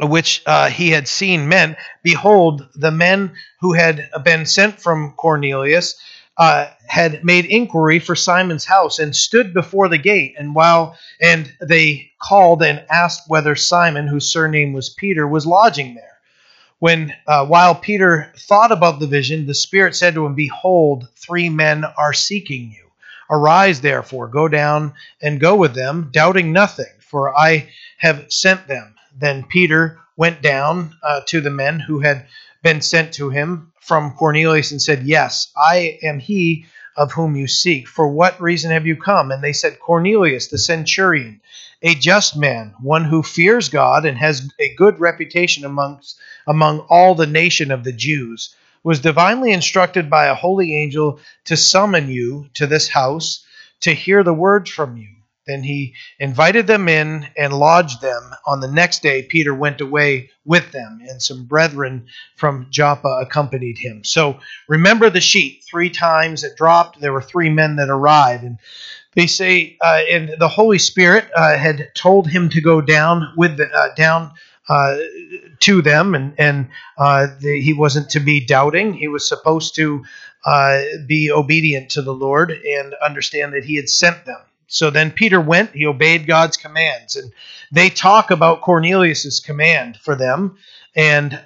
which he had seen meant, behold, the men who had been sent from Cornelius had made inquiry for Simon's house and stood before the gate. And they called and asked whether Simon, whose surname was Peter, was lodging there. While Peter thought about the vision, the Spirit said to him, behold, 3 men are seeking you. Arise, therefore, go down and go with them, doubting nothing, for I have sent them. Then Peter went down to the men who had been sent to him from Cornelius and said, yes, I am he of whom you seek. For what reason have you come? And they said, Cornelius, the centurion, a just man, one who fears God and has a good reputation among all the nation of the Jews, was divinely instructed by a holy angel to summon you to this house to hear the words from you. Then he invited them in and lodged them. On the next day, Peter went away with them, and some brethren from Joppa accompanied him. So remember the sheet. 3 times it dropped. There were 3 men that arrived. And they say, and the Holy Spirit had told him to go down with the, to them, and he wasn't to be doubting. He was supposed to be obedient to the Lord and understand that he had sent them. So then Peter went, he obeyed God's commands, and they talk about Cornelius' command for them, and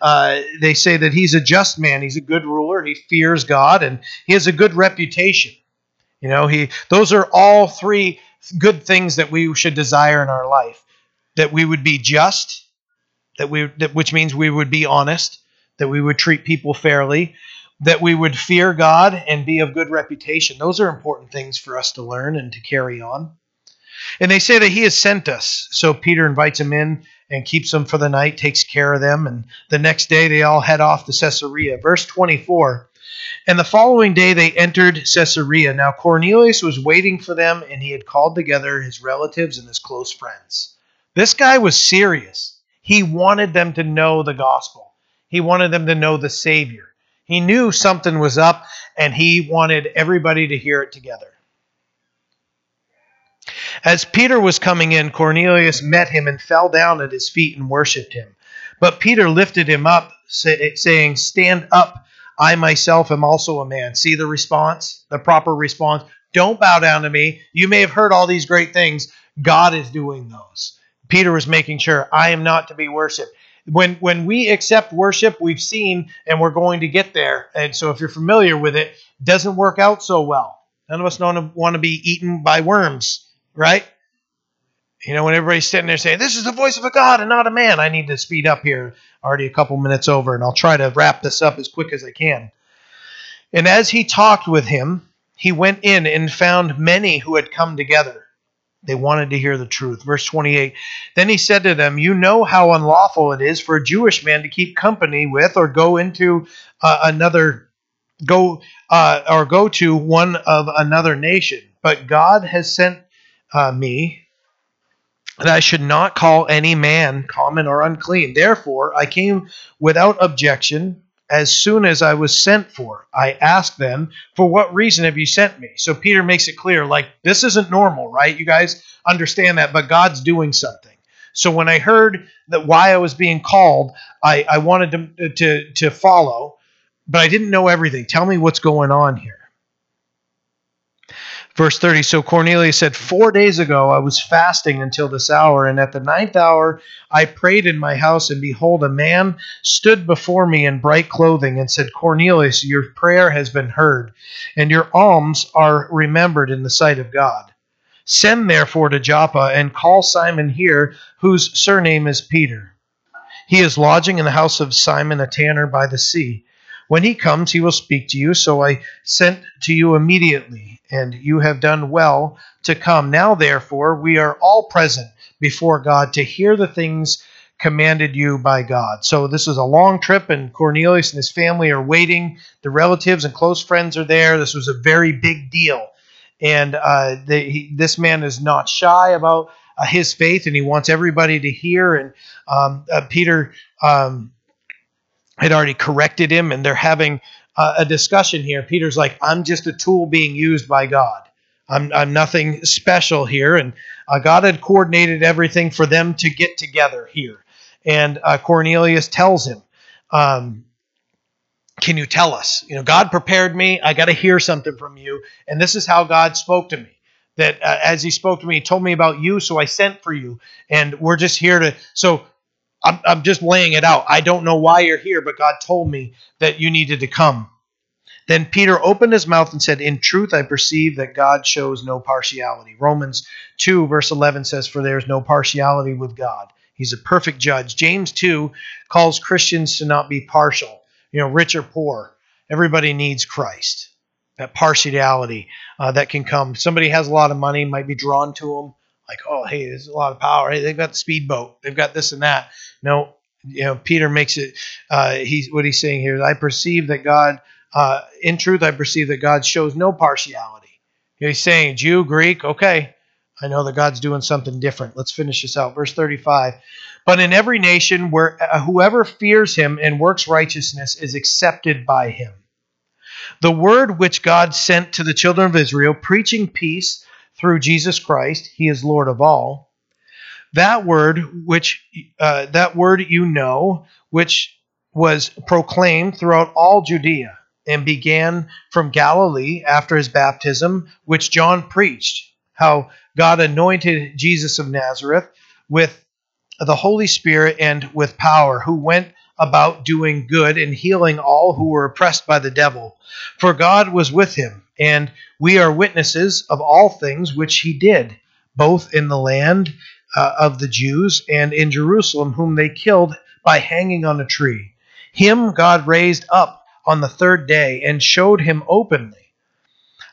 they say that he's a just man, he's a good ruler, he fears God, and he has a good reputation. Those are all 3 good things that we should desire in our life, that we would be just, which means we would be honest, that we would treat people fairly, that we would fear God and be of good reputation. Those are important things for us to learn and to carry on. And they say that he has sent us. So Peter invites him in, and keeps them for the night, takes care of them. And the next day they all head off to Caesarea. Verse 24, and the following day they entered Caesarea. Now Cornelius was waiting for them, and he had called together his relatives and his close friends. This guy was serious. He wanted them to know the gospel. He wanted them to know the Savior. He knew something was up, and he wanted everybody to hear it together. As Peter was coming in, Cornelius met him and fell down at his feet and worshipped him. But Peter lifted him up, saying, "Stand up, I myself am also a man." See the response, the proper response. Don't bow down to me. You may have heard all these great things. God is doing those. Peter was making sure, I am not to be worshipped. When we accept worship, we've seen, and we're going to get there. And so if you're familiar with it, it doesn't work out so well. None of us don't want to be eaten by worms, right? You know, when everybody's sitting there saying, this is the voice of a God and not a man. I need to speed up here. Already a couple minutes over, and I'll try to wrap this up as quick as I can. And as he talked with him, he went in and found many who had come together. They wanted to hear the truth. Verse 28, then he said to them, you know how unlawful it is for a Jewish man to keep company with or go to one of another nation. But God has sent me that I should not call any man common or unclean. Therefore, I came without objection as soon as I was sent for. I asked them, for what reason have you sent me? So Peter makes it clear, like, this isn't normal, right? You guys understand that, but God's doing something. So when I heard that why I was being called, I wanted to follow, but I didn't know everything. Tell me what's going on here. Verse 30, so Cornelius said, 4 days ago I was fasting until this hour, and at the ninth hour I prayed in my house, and behold, a man stood before me in bright clothing and said, Cornelius, your prayer has been heard, and your alms are remembered in the sight of God. Send therefore to Joppa and call Simon here, whose surname is Peter. He is lodging in the house of Simon a tanner by the sea. When he comes, he will speak to you, so I sent to you immediately, and you have done well to come. Now, therefore, we are all present before God to hear the things commanded you by God. So this is a long trip, and Cornelius and his family are waiting. The relatives and close friends are there. This was a very big deal, and this man is not shy about his faith, and he wants everybody to hear, and Peter... had already corrected him, and they're having a discussion here. Peter's like, I'm just a tool being used by God. I'm nothing special here. And God had coordinated everything for them to get together here. And Cornelius tells him, can you tell us? You know, God prepared me. I got to hear something from you. And this is how God spoke to me. That as he spoke to me, he told me about you, so I sent for you. And we're just here to... So I'm just laying it out. I don't know why you're here, but God told me that you needed to come. Then Peter opened his mouth and said, in truth, I perceive that God shows no partiality. Romans 2, verse 11 says, for there is no partiality with God. He's a perfect judge. James 2 calls Christians to not be partial, rich or poor. Everybody needs Christ. That partiality that can come. Somebody has a lot of money, might be drawn to them. Like, oh, hey, there's a lot of power. Hey, they've got the speedboat. They've got this and that. No, Peter makes it, what he's saying here is, I perceive that God, in truth, I perceive that God shows no partiality. He's saying, Jew, Greek, okay, I know that God's doing something different. Let's finish this out. Verse 35, but in every nation where whoever fears him and works righteousness is accepted by him. The word which God sent to the children of Israel, preaching peace, through Jesus Christ, he is Lord of all. That word, which was proclaimed throughout all Judea and began from Galilee after his baptism, which John preached, how God anointed Jesus of Nazareth with the Holy Spirit and with power, who went about doing good and healing all who were oppressed by the devil. For God was with him, and we are witnesses of all things which he did, both in the land of the Jews and in Jerusalem, whom they killed by hanging on a tree. Him God raised up on the third day and showed him openly,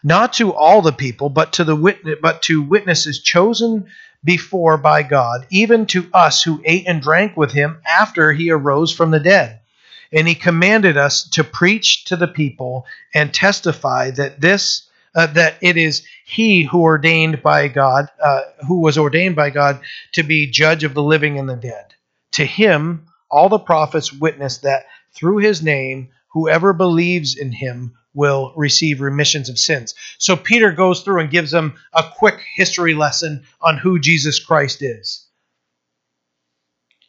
not to all the people, but to witnesses chosen before by God, even to us who ate and drank with him after he arose from the dead. And he commanded us to preach to the people and testify that it is he who ordained by God, who was ordained by God to be judge of the living and the dead. To him, all the prophets witness that through his name, whoever believes in him will receive remissions of sins. So Peter goes through and gives them a quick history lesson on who Jesus Christ is.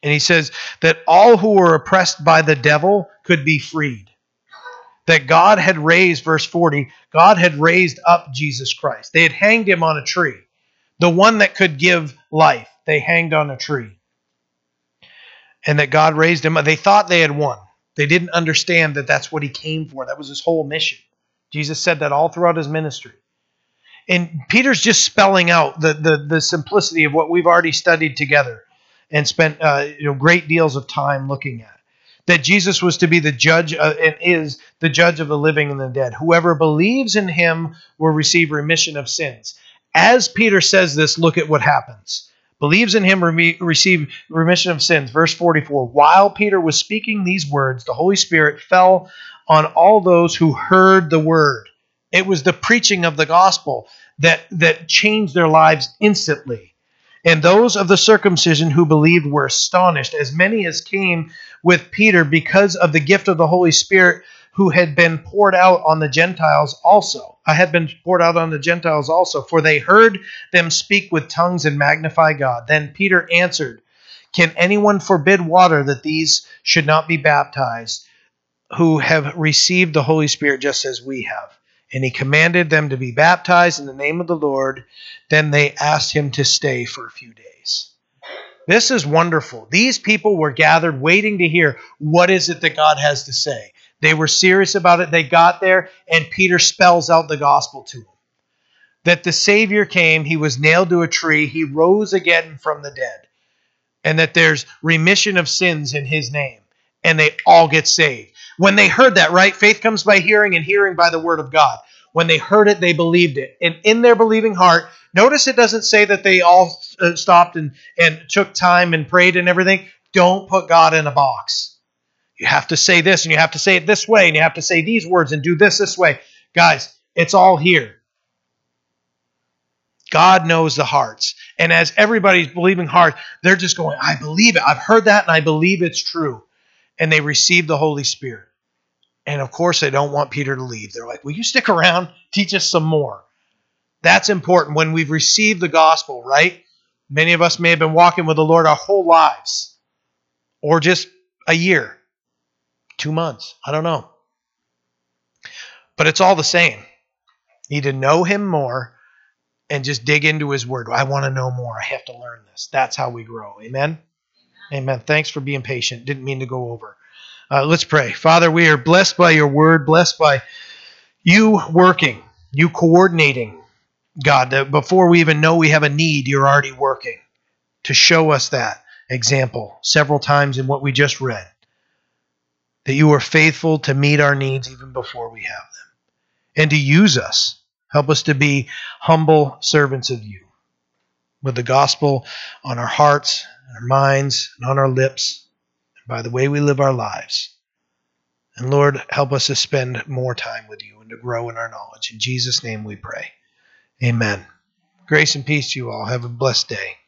And he says that all who were oppressed by the devil could be freed. That God had raised, verse 40, God had raised up Jesus Christ. They had hanged him on a tree. The one that could give life, they hanged on a tree. And that God raised him. They thought they had won. They didn't understand that that's what he came for. That was his whole mission. Jesus said that all throughout his ministry. And Peter's just spelling out the simplicity of what we've already studied together and spent great deals of time looking at. That Jesus was to be the judge and is the judge of the living and the dead. Whoever believes in him will receive remission of sins. As Peter says this, look at what happens. Believes in him, receive remission of sins. Verse 44, while Peter was speaking these words, the Holy Spirit fell on all those who heard the word. It was the preaching of the gospel that changed their lives instantly. And those of the circumcision who believed were astonished, as many as came with Peter because of the gift of the Holy Spirit who had been poured out on the Gentiles also. For they heard them speak with tongues and magnify God. Then Peter answered, can anyone forbid water that these should not be baptized who have received the Holy Spirit just as we have? And he commanded them to be baptized in the name of the Lord. Then they asked him to stay for a few days. This is wonderful. These people were gathered waiting to hear, what is it that God has to say? They were serious about it. They got there, and Peter spells out the gospel to them. That the Savior came, he was nailed to a tree, he rose again from the dead, and that there's remission of sins in his name, and they all get saved. When they heard that, right? Faith comes by hearing, and hearing by the word of God. When they heard it, they believed it. And in their believing heart, notice it doesn't say that they all stopped and took time and prayed and everything. Don't put God in a box. You have to say this, and you have to say it this way, and you have to say these words and do this way. Guys, it's all here. God knows the hearts. And as everybody's believing heart, they're just going, I believe it. I've heard that, and I believe it's true. And they receive the Holy Spirit. And of course, they don't want Peter to leave. They're like, will you stick around? Teach us some more. That's important when we've received the gospel, right? Many of us may have been walking with the Lord our whole lives, or just a year, 2 months. I don't know. But it's all the same. Need to know him more and just dig into his word. I want to know more. I have to learn this. That's how we grow. Amen? Amen. Thanks for being patient. Didn't mean to go over. Let's pray. Father, we are blessed by your word, blessed by you working, you coordinating. God, that before we even know we have a need, you're already working to show us that example several times in what we just read, that you are faithful to meet our needs even before we have them, and to use us. Help us to be humble servants of you, with the gospel on our hearts, our minds, and on our lips, and by the way we live our lives. And Lord, help us to spend more time with you and to grow in our knowledge. In Jesus' name we pray. Amen. Grace and peace to you all. Have a blessed day.